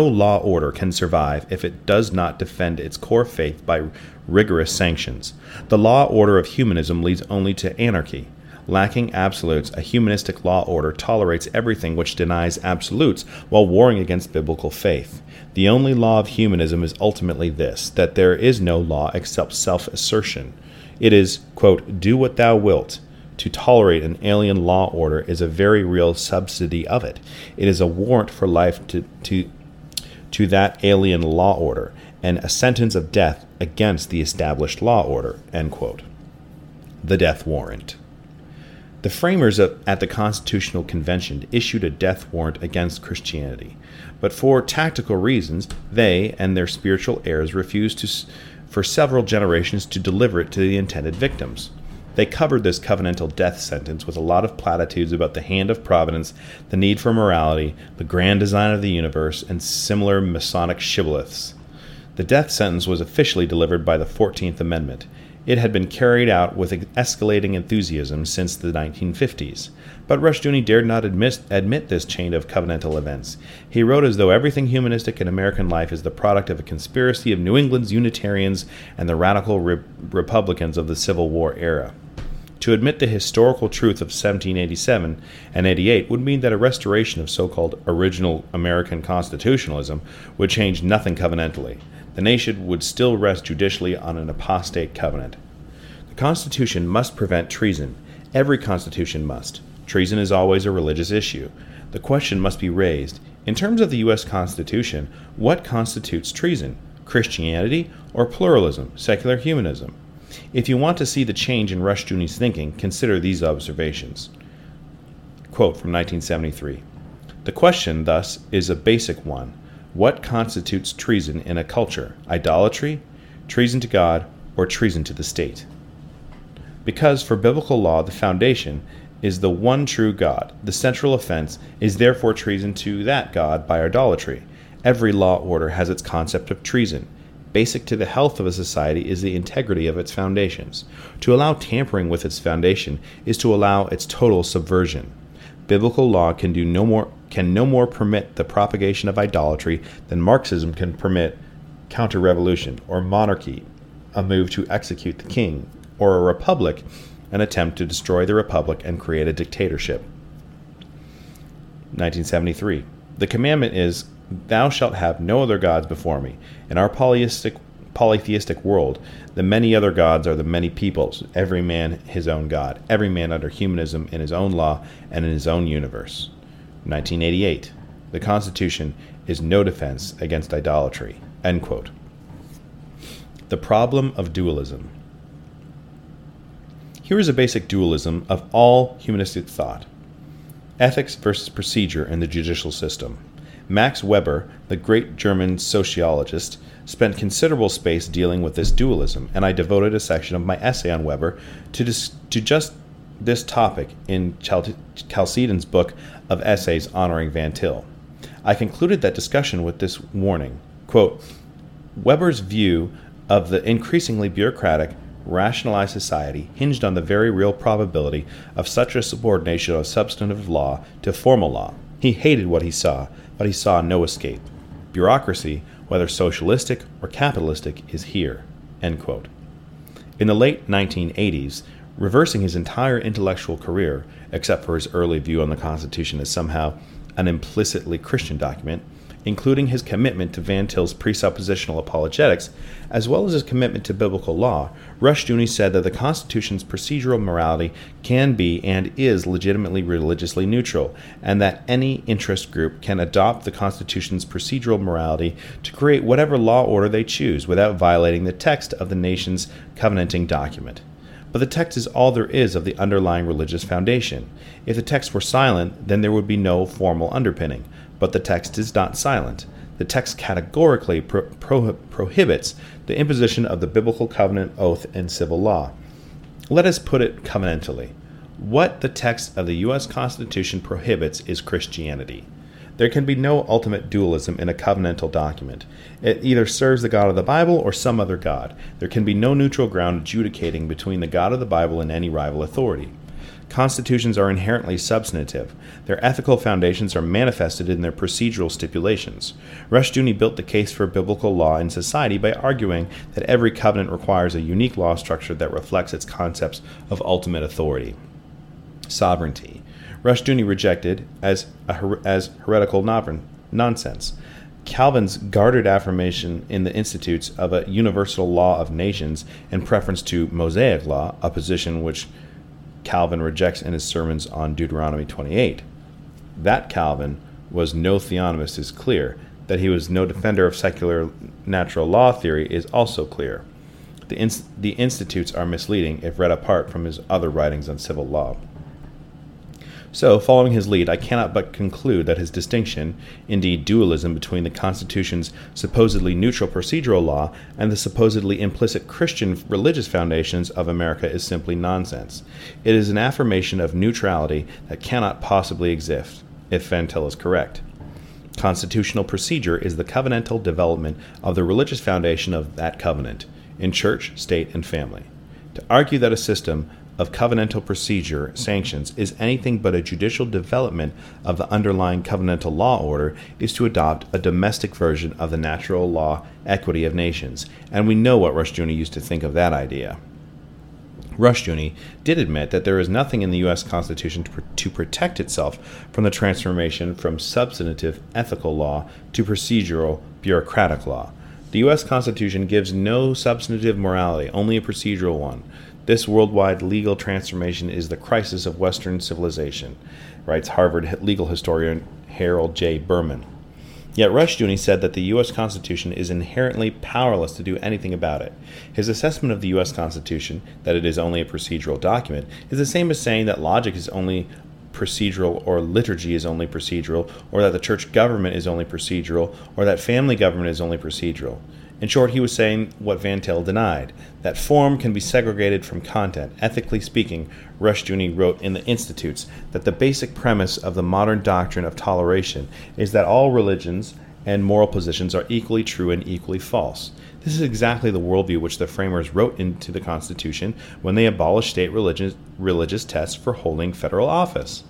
law order can survive if it does not defend its core faith by rigorous sanctions. The law order of humanism leads only to anarchy. Lacking absolutes, a humanistic law order tolerates everything which denies absolutes while warring against biblical faith. The only law of humanism is ultimately this, that there is no law except self-assertion. It is, quote, do what thou wilt. To tolerate an alien law order is a very real subsidy of it. It is a warrant for life to that alien law order, and a sentence of death against the established law order, end quote. The death warrant. The framers at the Constitutional Convention issued a death warrant against Christianity, but for tactical reasons, they and their spiritual heirs refused to for several generations to deliver it to the intended victims. They covered this covenantal death sentence with a lot of platitudes about the hand of providence, the need for morality, the grand design of the universe, and similar Masonic shibboleths. The death sentence was officially delivered by the 14th Amendment. It had been carried out with escalating enthusiasm since the 1950s. But Rushdoony dared not admit this chain of covenantal events. He wrote as though everything humanistic in American life is the product of a conspiracy of New England's Unitarians and the radical Republicans of the Civil War era. To admit the historical truth of 1787 and 88 would mean that a restoration of so-called original American constitutionalism would change nothing covenantally. The nation would still rest judicially on an apostate covenant. The Constitution must prevent treason. Every Constitution must. Treason is always a religious issue. The question must be raised, in terms of the U.S. Constitution, what constitutes treason? Christianity or pluralism, secular humanism? If you want to see the change in Rushdoony's thinking, consider these observations. Quote from 1973. The question, thus, is a basic one. What constitutes treason in a culture? Idolatry, treason to God, or treason to the state? Because for biblical law, the foundation is the one true God. The central offense is therefore treason to that God by idolatry. Every law order has its concept of treason. Basic to the health of a society is the integrity of its foundations. To allow tampering with its foundation is to allow its total subversion. Biblical law can no more permit the propagation of idolatry than Marxism can permit counter-revolution or monarchy, a move to execute the king, or a republic, an attempt to destroy the republic and create a dictatorship. 1973. The commandment is, "Thou shalt have no other gods before me." In our polytheistic world, the many other gods are the many peoples, every man his own god, every man under humanism in his own law and in his own universe. 1988. The Constitution is no defense against idolatry. End quote. The problem of dualism. Here is a basic dualism of all humanistic thought. Ethics versus procedure in the judicial system. Max Weber, the great German sociologist, spent considerable space dealing with this dualism, and I devoted a section of my essay on Weber to just this topic in Chalcedon's book of essays honoring Van Til. I concluded that discussion with this warning, quote, Weber's view of the increasingly bureaucratic, rationalized society hinged on the very real probability of such a subordination of substantive law to formal law. He hated what he saw, but he saw no escape. Bureaucracy, whether socialistic or capitalistic, is here. End quote. In the late 1980s, reversing his entire intellectual career, except for his early view on the Constitution as somehow an implicitly Christian document, including his commitment to Van Til's presuppositional apologetics, as well as his commitment to biblical law, Rushdoony said that the Constitution's procedural morality can be and is legitimately religiously neutral, and that any interest group can adopt the Constitution's procedural morality to create whatever law order they choose without violating the text of the nation's covenanting document. But the text is all there is of the underlying religious foundation. If the text were silent, then there would be no formal underpinning. But the text is not silent. The text categorically prohibits the imposition of the biblical covenant oath in civil law. Let us put it covenantally. What the text of the U.S. Constitution prohibits is Christianity. There can be no ultimate dualism in a covenantal document. It either serves the God of the Bible or some other God. There can be no neutral ground adjudicating between the God of the Bible and any rival authority. Constitutions are inherently substantive. Their ethical foundations are manifested in their procedural stipulations. Rushdoony built the case for biblical law in society by arguing that every covenant requires a unique law structure that reflects its concepts of ultimate authority. Sovereignty. Rushdoony rejected as heretical nonsense Calvin's guarded affirmation in the Institutes of a universal law of nations in preference to Mosaic law, a position which Calvin rejects in his sermons on Deuteronomy 28. That Calvin was no theonomist is clear. That he was no defender of secular natural law theory is also clear. The Institutes are misleading if read apart from his other writings on civil law. So, following his lead, I cannot but conclude that his distinction, indeed dualism, between the Constitution's supposedly neutral procedural law and the supposedly implicit Christian religious foundations of America is simply nonsense. It is an affirmation of neutrality that cannot possibly exist, if Van Til is correct. Constitutional procedure is the covenantal development of the religious foundation of that covenant, in church, state, and family. To argue that a system of covenantal procedure sanctions is anything but a judicial development of the underlying covenantal law order is to adopt a domestic version of the natural law equity of nations, and we know what Rushdoony used to think of that idea. Rushdoony did admit that there is nothing in the U.S. Constitution to protect itself from the transformation from substantive ethical law to procedural bureaucratic law. The U.S. Constitution gives no substantive morality, only a procedural one. This worldwide legal transformation is the crisis of Western civilization, writes Harvard legal historian Harold J. Berman. Yet Rushdoony said that the U.S. Constitution is inherently powerless to do anything about it. His assessment of the U.S. Constitution, that it is only a procedural document, is the same as saying that logic is only procedural, or liturgy is only procedural, or that the church government is only procedural, or that family government is only procedural. In short, he was saying what Van Til denied, that form can be segregated from content. Ethically speaking, Rushdoony wrote in the Institutes that the basic premise of the modern doctrine of toleration is that all religions and moral positions are equally true and equally false. This is exactly the worldview which the framers wrote into the Constitution when they abolished state religious tests for holding federal office.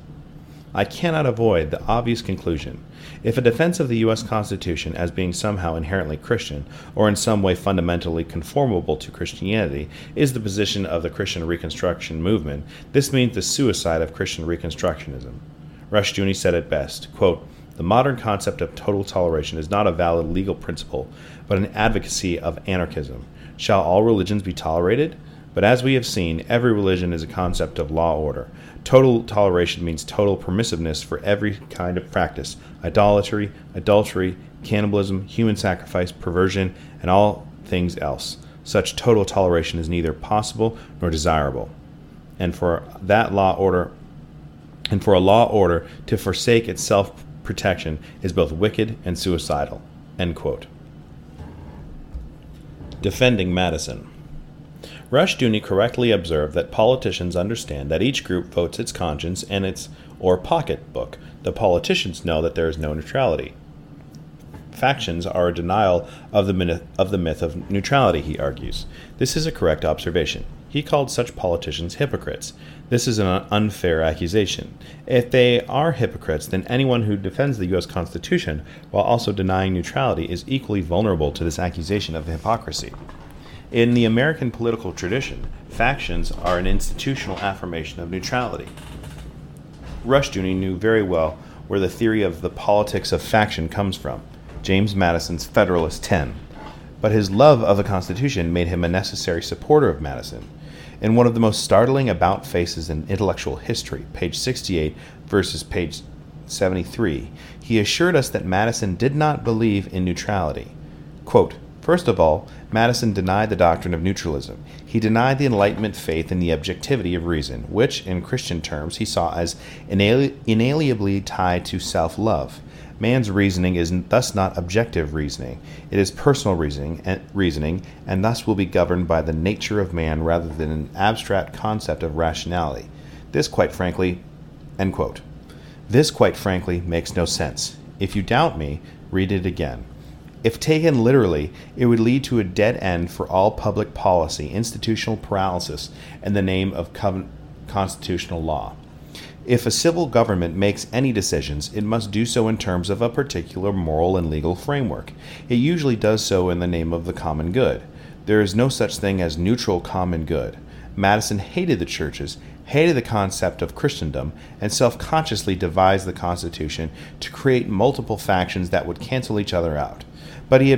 I cannot avoid the obvious conclusion. If a defense of the U.S. Constitution as being somehow inherently Christian, or in some way fundamentally conformable to Christianity, is the position of the Christian Reconstruction movement, this means the suicide of Christian Reconstructionism. Rushdoony said it best, quote, "The modern concept of total toleration is not a valid legal principle, but an advocacy of anarchism. Shall all religions be tolerated? But as we have seen, every religion is a concept of law order. Total toleration means total permissiveness for every kind of practice, idolatry, adultery, cannibalism, human sacrifice, perversion, and all things else. Such total toleration is neither possible nor desirable. And for a law order to forsake its self-protection is both wicked and suicidal." End quote. Defending Madison. Rushdoony correctly observed that politicians understand that each group votes its conscience and its or pocketbook. The politicians know that there is no neutrality. Factions are a denial of the myth of neutrality, he argues. This is a correct observation. He called such politicians hypocrites. This is an unfair accusation. If they are hypocrites, then anyone who defends the U.S. Constitution while also denying neutrality is equally vulnerable to this accusation of hypocrisy. In the American political tradition, factions are an institutional affirmation of neutrality. Rushdoony knew very well where the theory of the politics of faction comes from, James Madison's Federalist 10. But his love of the Constitution made him a necessary supporter of Madison. In one of the most startling about-faces in intellectual history, page 68 versus page 73, he assured us that Madison did not believe in neutrality. Quote, "First of all, Madison denied the doctrine of neutralism. He denied the Enlightenment faith in the objectivity of reason, which, in Christian terms, he saw as inalienably tied to self-love. Man's reasoning is thus not objective reasoning. It is personal reasoning, and thus will be governed by the nature of man rather than an abstract concept of rationality. This, quite frankly, makes no sense. If you doubt me, read it again. If taken literally, it would lead to a dead end for all public policy, institutional paralysis, and the name of constitutional law. If a civil government makes any decisions, it must do so in terms of a particular moral and legal framework. It usually does so in the name of the common good. There is no such thing as neutral common good. Madison hated the churches, hated the concept of Christendom, and self-consciously devised the Constitution to create multiple factions that would cancel each other out. But he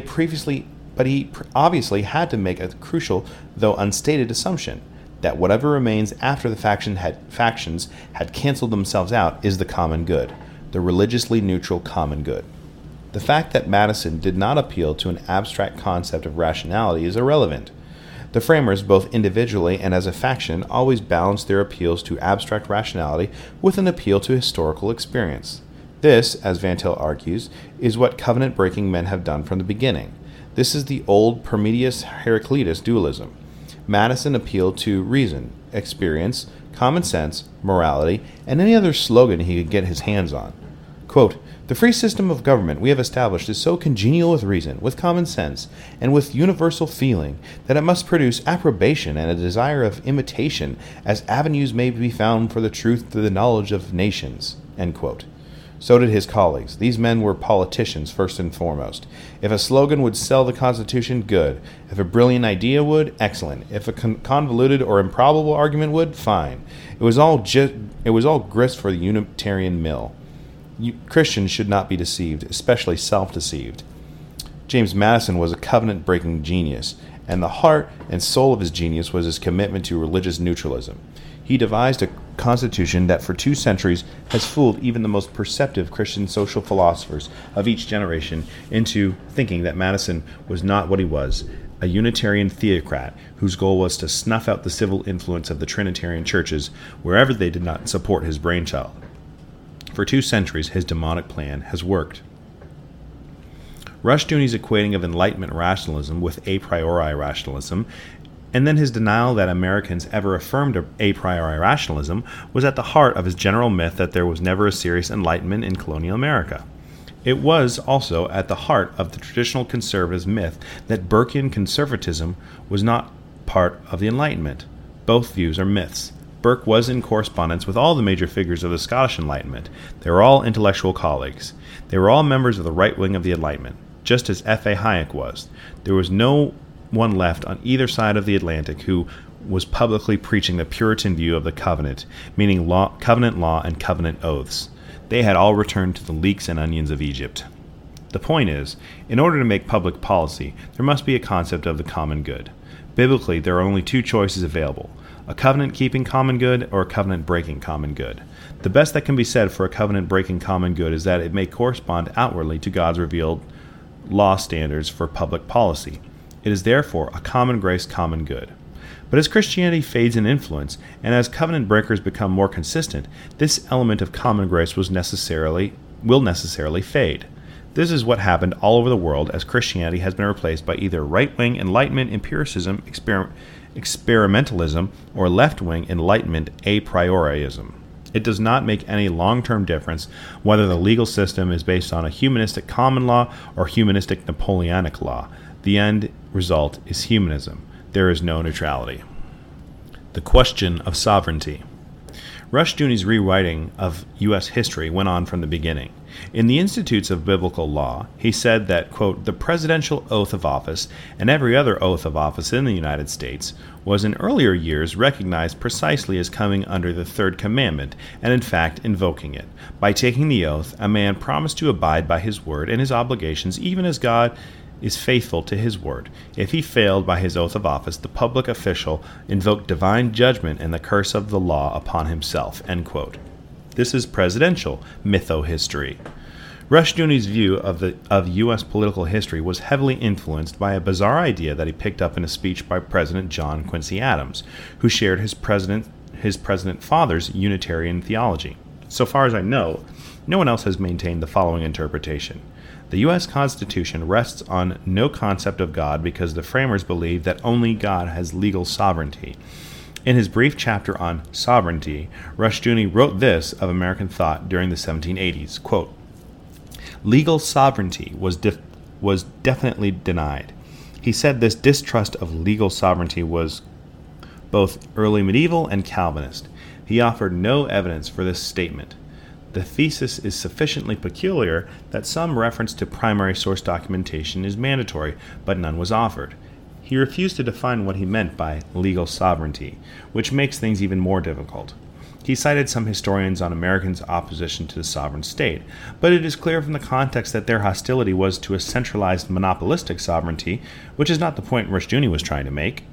obviously had to make a crucial, though unstated, assumption that whatever remains after the factions had canceled themselves out is the common good, the religiously neutral common good. The fact that Madison did not appeal to an abstract concept of rationality is irrelevant. The framers, both individually and as a faction, always balanced their appeals to abstract rationality with an appeal to historical experience. This, as Van Til argues, is what covenant-breaking men have done from the beginning. This is the old Prometheus-Heraclitus dualism. Madison appealed to reason, experience, common sense, morality, and any other slogan he could get his hands on. Quote, "The free system of government we have established is so congenial with reason, with common sense, and with universal feeling, that it must produce approbation and a desire of imitation, as avenues may be found for the truth through the knowledge of nations." End quote. So did his colleagues. These men were politicians first and foremost. If a slogan would sell the Constitution, good. If a brilliant idea would, excellent. If a convoluted or improbable argument would, fine. It was all grist for the Unitarian mill. Christians should not be deceived, especially self-deceived. James Madison was a covenant-breaking genius, and the heart and soul of his genius was his commitment to religious neutralism. He devised a constitution that for 2 centuries has fooled even the most perceptive Christian social philosophers of each generation into thinking that Madison was not what he was, a Unitarian theocrat whose goal was to snuff out the civil influence of the Trinitarian churches wherever they did not support his brainchild. For 2 centuries, his demonic plan has worked. Rushdoony's equating of Enlightenment rationalism with a priori rationalism, and then his denial that Americans ever affirmed a priori rationalism, was at the heart of his general myth that there was never a serious Enlightenment in colonial America. It was also at the heart of the traditional conservative myth that Burkean conservatism was not part of the Enlightenment. Both views are myths. Burke was in correspondence with all the major figures of the Scottish Enlightenment. They were all intellectual colleagues. They were all members of the right wing of the Enlightenment, just as F.A. Hayek was. There was no one left on either side of the Atlantic who was publicly preaching the Puritan view of the covenant, meaning covenant law and covenant oaths. They had all returned to the leeks and onions of Egypt. The point is, in order to make public policy, there must be a concept of the common good. Biblically, there are only 2 choices available: a covenant-keeping common good or a covenant-breaking common good. The best that can be said for a covenant-breaking common good is that it may correspond outwardly to God's revealed law standards for public policy. It is therefore a common grace, common good. But as Christianity fades in influence, and as covenant breakers become more consistent, this element of common grace will necessarily fade. This is what happened all over the world as Christianity has been replaced by either right-wing Enlightenment empiricism, experimentalism, or left-wing Enlightenment a priorism. It does not make any long-term difference whether the legal system is based on a humanistic common law or humanistic Napoleonic law. The end result is humanism. There is no neutrality. The question of sovereignty. Rushdoony's rewriting of U.S. history went on from the beginning. In the Institutes of Biblical Law, he said that, quote, "The presidential oath of office and every other oath of office in the United States was in earlier years recognized precisely as coming under the 3rd commandment and in fact invoking it. By taking the oath, a man promised to abide by his word and his obligations even as God is faithful to his word. If he failed by his oath of office, the public official invoked divine judgment and the curse of the law upon himself." End quote. This is presidential mytho-history. Rushdoony's view of U.S. political history was heavily influenced by a bizarre idea that he picked up in a speech by President John Quincy Adams, who shared his president father's Unitarian theology. So far as I know, no one else has maintained the following interpretation. The U.S. Constitution rests on no concept of God because the framers believed that only God has legal sovereignty. In his brief chapter on sovereignty, Rushdoony wrote this of American thought during the 1780s, quote, "Legal sovereignty was definitely denied." He said this distrust of legal sovereignty was both early medieval and Calvinist. He offered no evidence for this statement. The thesis is sufficiently peculiar that some reference to primary source documentation is mandatory, but none was offered. He refused to define what he meant by legal sovereignty, which makes things even more difficult. He cited some historians on Americans' opposition to the sovereign state, but it is clear from the context that their hostility was to a centralized monopolistic sovereignty, which is not the point Rushdoony was trying to make.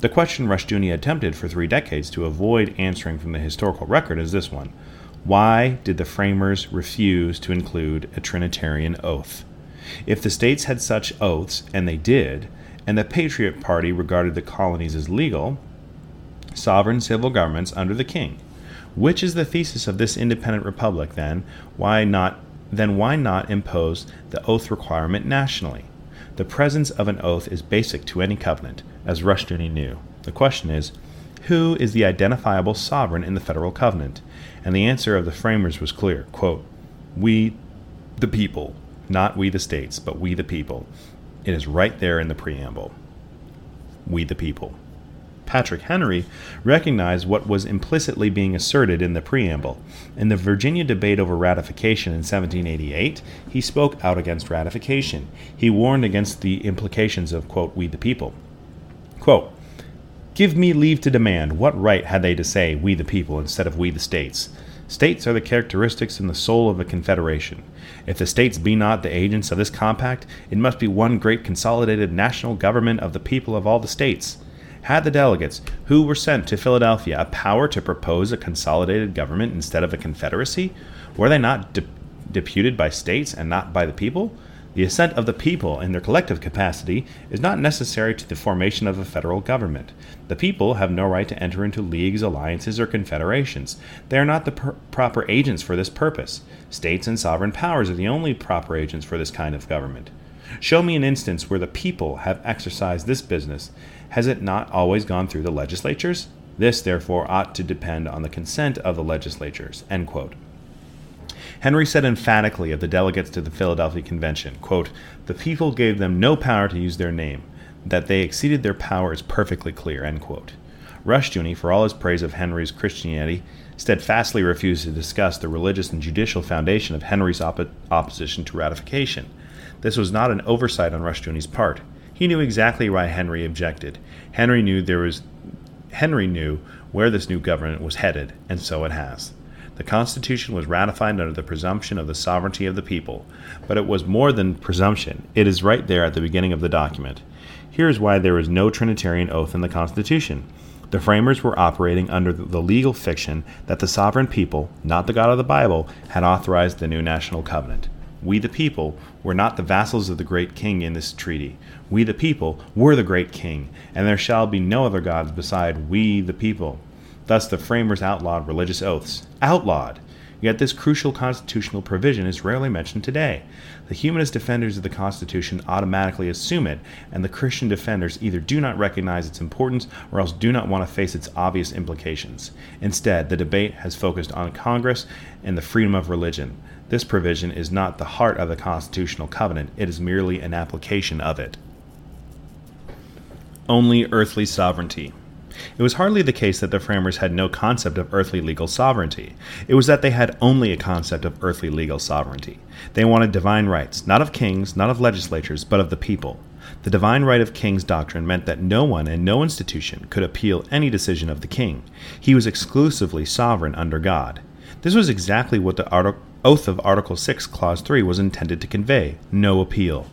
The question Rushdoony attempted for 3 decades to avoid answering from the historical record is this one: why did the framers refuse to include a Trinitarian oath? If the states had such oaths, and they did, and the Patriot Party regarded the colonies as legal, sovereign civil governments under the king. Which is the thesis of this independent republic, then? Why not impose the oath requirement nationally? The presence of an oath is basic to any covenant, as Rushdoony knew. The question is, who is the identifiable sovereign in the federal covenant? And the answer of the framers was clear, quote, "We, the people, not we the states, but we the people." It is right there in the preamble. We the people. Patrick Henry recognized what was implicitly being asserted in the preamble. In the Virginia debate over ratification in 1788, he spoke out against ratification. He warned against the implications of, quote, "we the people." Quote, "Give me leave to demand, what right had they to say 'we the people' instead of 'we the states'? States are the characteristics and the soul of a confederation. If the states be not the agents of this compact, it must be one great consolidated national government of the people of all the states." Had the delegates, who were sent to Philadelphia, a power to propose a consolidated government instead of a confederacy? Were they not deputed by states and not by the people? The assent of the people in their collective capacity is not necessary to the formation of a federal government. The people have no right to enter into leagues, alliances, or confederations. They are not the proper agents for this purpose. States and sovereign powers are the only proper agents for this kind of government. Show me an instance where the people have exercised this business. Has it not always gone through the legislatures? This, therefore, ought to depend on the consent of the legislatures." End quote. Henry said emphatically of the delegates to the Philadelphia Convention, quote, "The people gave them no power to use their name. That they exceeded their power is perfectly clear." End quote. Rushdoony, for all his praise of Henry's Christianity, steadfastly refused to discuss the religious and judicial foundation of Henry's opposition to ratification. This was not an oversight on Rushdoony's part. He knew exactly why Henry objected. Henry knew where this new government was headed, and so it has. The Constitution was ratified under the presumption of the sovereignty of the people, but it was more than presumption. It is right there at the beginning of the document. Here is why there is no Trinitarian oath in the Constitution. The framers were operating under the legal fiction that the sovereign people, not the God of the Bible, had authorized the new national covenant. We the people were not the vassals of the great king in this treaty. We the people were the great king, and there shall be no other gods beside we the people. Thus the framers outlawed religious oaths. Outlawed! Yet this crucial constitutional provision is rarely mentioned today. The humanist defenders of the Constitution automatically assume it, and the Christian defenders either do not recognize its importance or else do not want to face its obvious implications. Instead, the debate has focused on Congress and the freedom of religion. This provision is not the heart of the constitutional covenant. It is merely an application of it. Only earthly sovereignty. It was hardly the case that the framers had no concept of earthly legal sovereignty. It was that they had only a concept of earthly legal sovereignty. They wanted divine rights, not of kings, not of legislatures, but of the people. The divine right of kings doctrine meant that no one and no institution could appeal any decision of the king. He was exclusively sovereign under God. This was exactly what the oath of Article 6, Clause 3 was intended to convey, no appeal.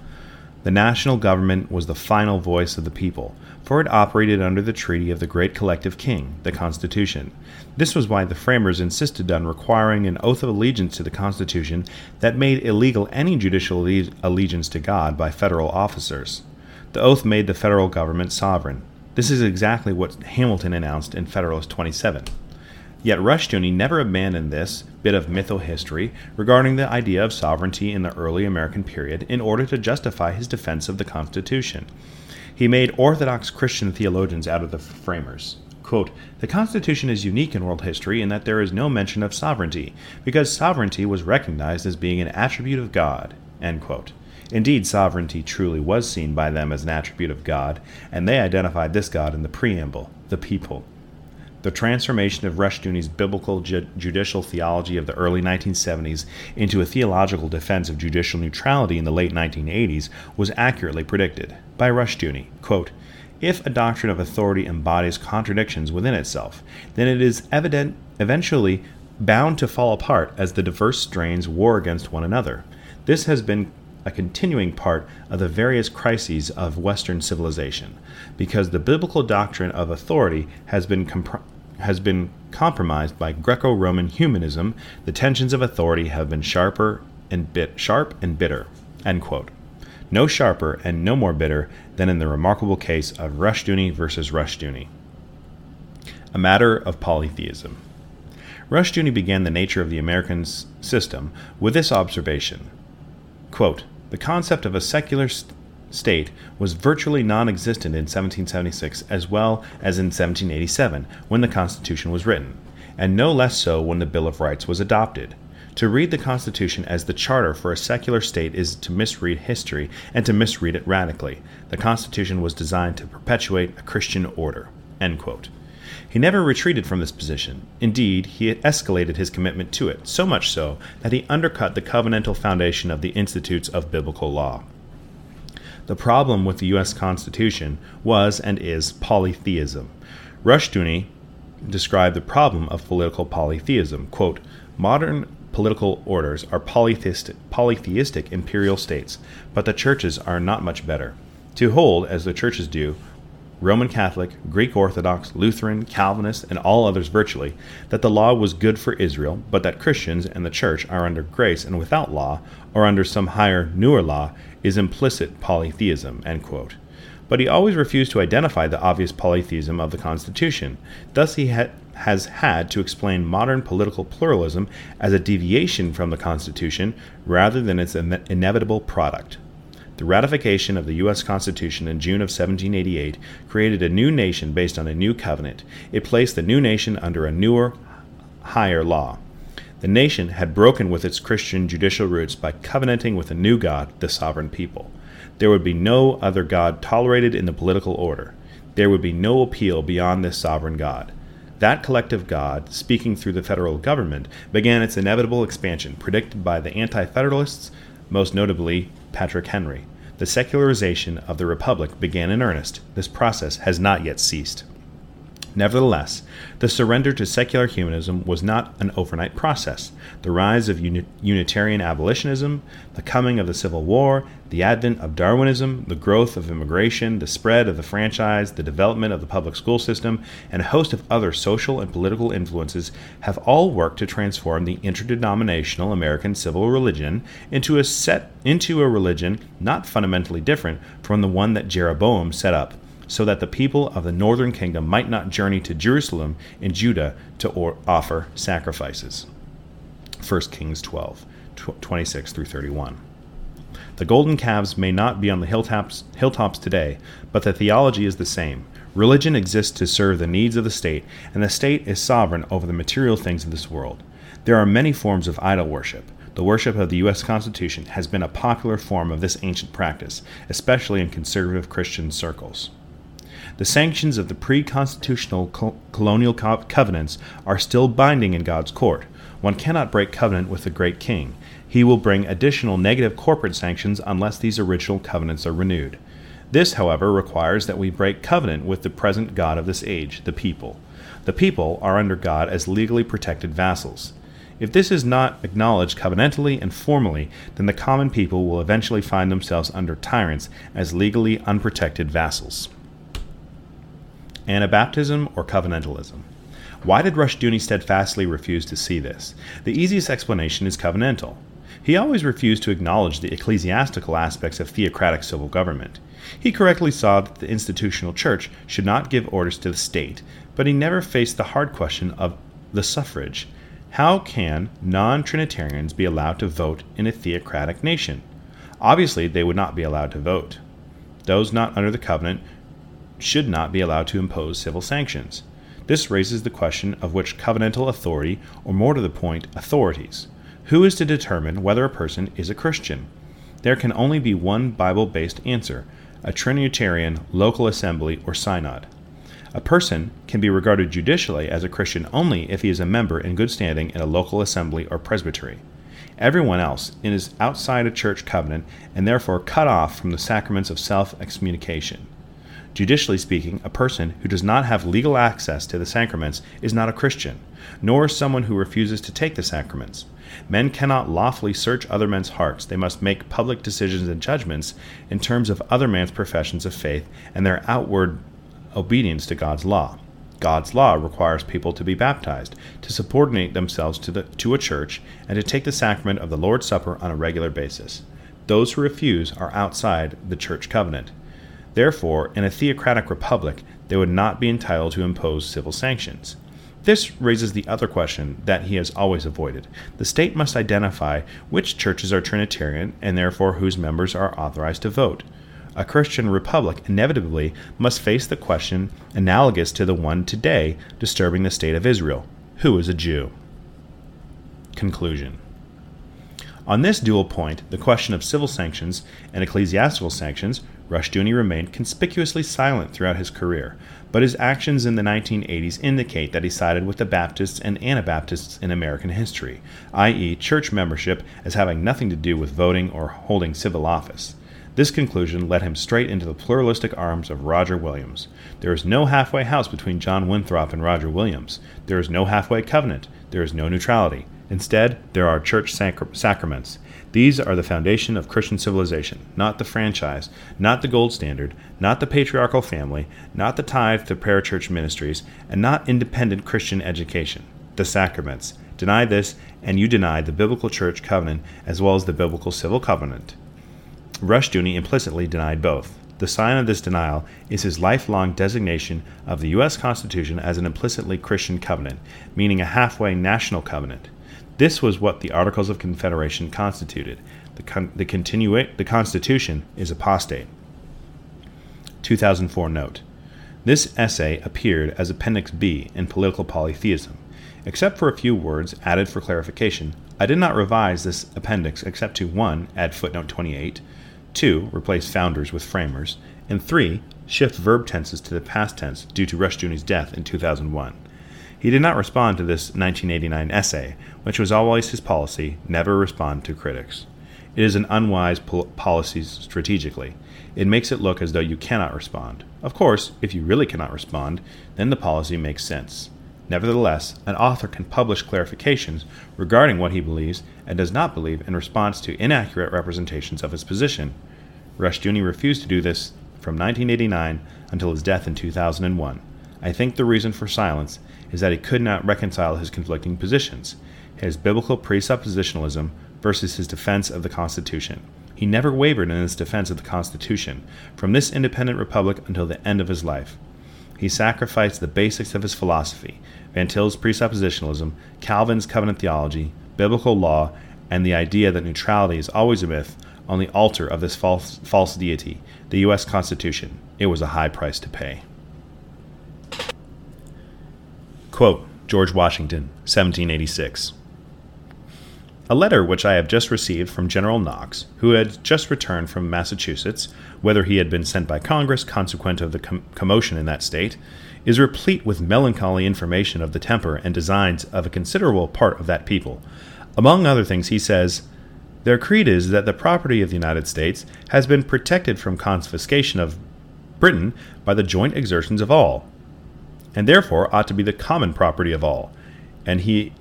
The national government was the final voice of the people, for it operated under the treaty of the great collective king, the Constitution. This was why the framers insisted on requiring an oath of allegiance to the Constitution that made illegal any judicial allegiance to God by federal officers. The oath made the federal government sovereign. This is exactly what Hamilton announced in Federalist 27. Yet Rushdoony never abandoned this bit of mytho-history regarding the idea of sovereignty in the early American period in order to justify his defense of the Constitution. He made Orthodox Christian theologians out of the framers. Quote, "The Constitution is unique in world history in that there is no mention of sovereignty, because sovereignty was recognized as being an attribute of God." End quote. Indeed, sovereignty truly was seen by them as an attribute of God, and they identified this God in the preamble, the people. The transformation of Rushdoony's biblical judicial theology of the early 1970s into a theological defense of judicial neutrality in the late 1980s was accurately predicted by Rushdoony. Quote, "If a doctrine of authority embodies contradictions within itself, then it is eventually bound to fall apart as the diverse strains war against one another. This has been a continuing part of the various crises of Western civilization, because the biblical doctrine of authority has been compromised by Greco-Roman humanism. The tensions of authority have been sharp and bitter." End quote. no sharper and no more bitter than in the remarkable case of Rushdoony versus Rushdoony. A matter of polytheism. Rushdoony began the nature of the American system with this observation, quote, "The concept of a secular state was virtually non-existent in 1776 as well as in 1787 when the Constitution was written, and no less so when the Bill of Rights was adopted. To read the Constitution as the charter for a secular state is to misread history and to misread it radically. The Constitution was designed to perpetuate a Christian order." End quote. He never retreated from this position. Indeed, he escalated his commitment to it, so much so that he undercut the covenantal foundation of the institutes of biblical law. The problem with the U.S. Constitution was and is polytheism. Rushdoony described the problem of political polytheism, quote, "Modern political orders are polytheistic imperial states, but the churches are not much better. To hold, as the churches do, Roman Catholic, Greek Orthodox, Lutheran, Calvinist, and all others virtually, that the law was good for Israel, but that Christians and the church are under grace and without law, or under some higher, newer law, is implicit polytheism," end quote. But he always refused to identify the obvious polytheism of the Constitution. Thus he has had to explain modern political pluralism as a deviation from the Constitution rather than its inevitable product. The ratification of the U.S. Constitution in June of 1788 created a new nation based on a new covenant. It placed the new nation under a newer, higher law. The nation had broken with its Christian judicial roots by covenanting with a new God, the sovereign people. There would be no other God tolerated in the political order. There would be no appeal beyond this sovereign God. That collective God, speaking through the federal government, began its inevitable expansion, predicted by the Anti-Federalists, most notably Patrick Henry. The secularization of the Republic began in earnest. This process has not yet ceased. Nevertheless, the surrender to secular humanism was not an overnight process. The rise of Unitarian abolitionism, the coming of the Civil War, the advent of Darwinism, the growth of immigration, the spread of the franchise, the development of the public school system, and a host of other social and political influences have all worked to transform the interdenominational American civil religion into a religion not fundamentally different from the one that Jeroboam set up, so that the people of the northern kingdom might not journey to Jerusalem and Judah to offer sacrifices. 1 Kings 12, 26-31. The golden calves may not be on the hilltops today, but the theology is the same. Religion exists to serve the needs of the state, and the state is sovereign over the material things of this world. There are many forms of idol worship. The worship of the U.S. Constitution has been a popular form of this ancient practice, especially in conservative Christian circles. The sanctions of the pre-constitutional colonial covenants are still binding in God's court. One cannot break covenant with the great king. He will bring additional negative corporate sanctions unless these original covenants are renewed. This, however, requires that we break covenant with the present God of this age, the people. The people are under God as legally protected vassals. If this is not acknowledged covenantally and formally, then the common people will eventually find themselves under tyrants as legally unprotected vassals. Anabaptism or covenantalism. Why did Rushdoony steadfastly refuse to see this? The easiest explanation is covenantal. He always refused to acknowledge the ecclesiastical aspects of theocratic civil government. He correctly saw that the institutional church should not give orders to the state, but he never faced the hard question of the suffrage. How can non-Trinitarians be allowed to vote in a theocratic nation? Obviously, they would not be allowed to vote. Those not under the covenant should not be allowed to impose civil sanctions. This raises the question of which covenantal authority, or more to the point, authorities. Who is to determine whether a person is a Christian? There can only be one Bible-based answer, a Trinitarian local assembly or synod. A person can be regarded judicially as a Christian only if he is a member in good standing in a local assembly or presbytery. Everyone else is outside a church covenant and therefore cut off from the sacraments of self-excommunication. Judicially speaking, a person who does not have legal access to the sacraments is not a Christian, nor is someone who refuses to take the sacraments. Men cannot lawfully search other men's hearts. They must make public decisions and judgments in terms of other men's professions of faith and their outward obedience to God's law. God's law requires people to be baptized, to subordinate themselves to a church, and to take the sacrament of the Lord's Supper on a regular basis. Those who refuse are outside the church covenant. Therefore, in a theocratic republic, they would not be entitled to impose civil sanctions. This raises the other question that he has always avoided. The state must identify which churches are Trinitarian and therefore whose members are authorized to vote. A Christian republic inevitably must face the question analogous to the one today disturbing the state of Israel. Who is a Jew? Conclusion. On this dual point, the question of civil sanctions and ecclesiastical sanctions, Rushdoony remained conspicuously silent throughout his career, but his actions in the 1980s indicate that he sided with the Baptists and Anabaptists in American history, i.e. church membership as having nothing to do with voting or holding civil office. This conclusion led him straight into the pluralistic arms of Roger Williams. There is no halfway house between John Winthrop and Roger Williams. There is no halfway covenant. There is no neutrality. Instead, there are church sacraments. These are the foundation of Christian civilization, not the franchise, not the gold standard, not the patriarchal family, not the tithe to parachurch ministries, and not independent Christian education. The sacraments. Deny this, and you deny the biblical church covenant as well as the biblical civil covenant. Rushdoony implicitly denied both. The sign of this denial is his lifelong designation of the U.S. Constitution as an implicitly Christian covenant, meaning a halfway national covenant. This was what the Articles of Confederation constituted. The Constitution is apostate. 2004 note. This essay appeared as Appendix B in Political Polytheism. Except for a few words added for clarification, I did not revise this appendix except to 1. Add footnote 28, 2. Replace founders with framers, and 3. Shift verb tenses to the past tense due to Rushdoony's death in 2001. He did not respond to this 1989 essay, which was always his policy, never respond to critics. It is an unwise policy strategically. It makes it look as though you cannot respond. Of course, if you really cannot respond, then the policy makes sense. Nevertheless, an author can publish clarifications regarding what he believes and does not believe in response to inaccurate representations of his position. Rushdoony refused to do this from 1989 until his death in 2001. I think the reason for silence is that he could not reconcile his conflicting positions, his biblical presuppositionalism versus his defense of the Constitution. He never wavered in his defense of the Constitution from this independent republic until the end of his life. He sacrificed the basics of his philosophy, Van Til's presuppositionalism, Calvin's covenant theology, biblical law, and the idea that neutrality is always a myth on the altar of this false deity, the U.S. Constitution. It was a high price to pay. Quote, George Washington, 1786. A letter which I have just received from General Knox, who had just returned from Massachusetts, whether he had been sent by Congress consequent of the commotion in that state, is replete with melancholy information of the temper and designs of a considerable part of that people. Among other things, he says, "Their creed is that the property of the United States has been protected from confiscation of Britain by the joint exertions of all, and therefore ought to be the common property of all, and he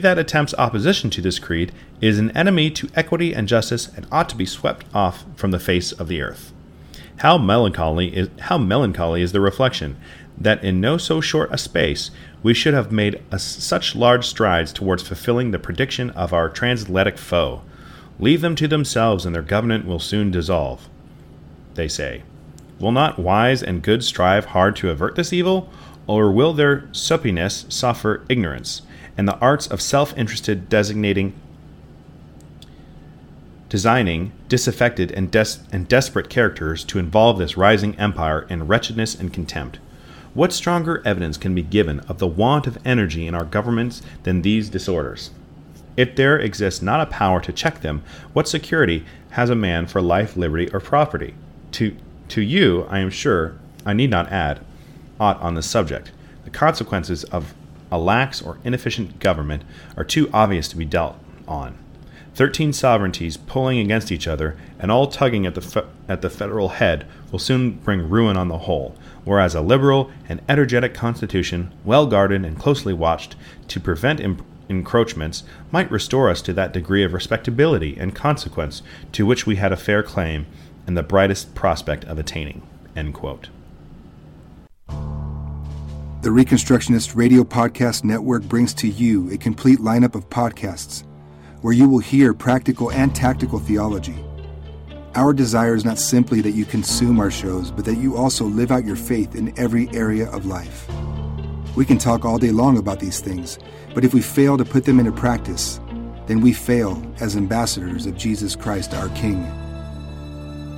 that attempts opposition to this creed is an enemy to equity and justice and ought to be swept off from the face of the earth. How melancholy is the reflection that in no so short a space we should have made such large strides towards fulfilling the prediction of our transatlantic foe. Leave them to themselves and their government will soon dissolve. They say, will not wise and good strive hard to avert this evil? Or will their suppiness suffer ignorance, and the arts of self-interested designing, disaffected, and desperate characters to involve this rising empire in wretchedness and contempt? What stronger evidence can be given of the want of energy in our governments than these disorders? If there exists not a power to check them, what security has a man for life, liberty, or property? To you, I am sure, I need not add aught on this subject. The consequences of a lax or inefficient government are too obvious to be dealt on. 13 sovereignties pulling against each other and all tugging at the federal head will soon bring ruin on the whole, whereas a liberal and energetic constitution, well guarded and closely watched to prevent encroachments, might restore us to that degree of respectability and consequence to which we had a fair claim and the brightest prospect of attaining." End quote. The Reconstructionist Radio Podcast Network brings to you a complete lineup of podcasts. where you will hear practical and tactical theology. Our desire is not simply that you consume our shows, but that you also live out your faith in every area of life. We can talk all day long about these things, but if we fail to put them into practice, then we fail as ambassadors of Jesus Christ our King.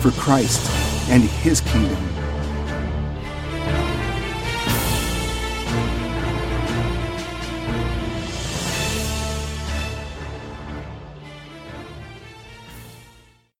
for Christ and His kingdom.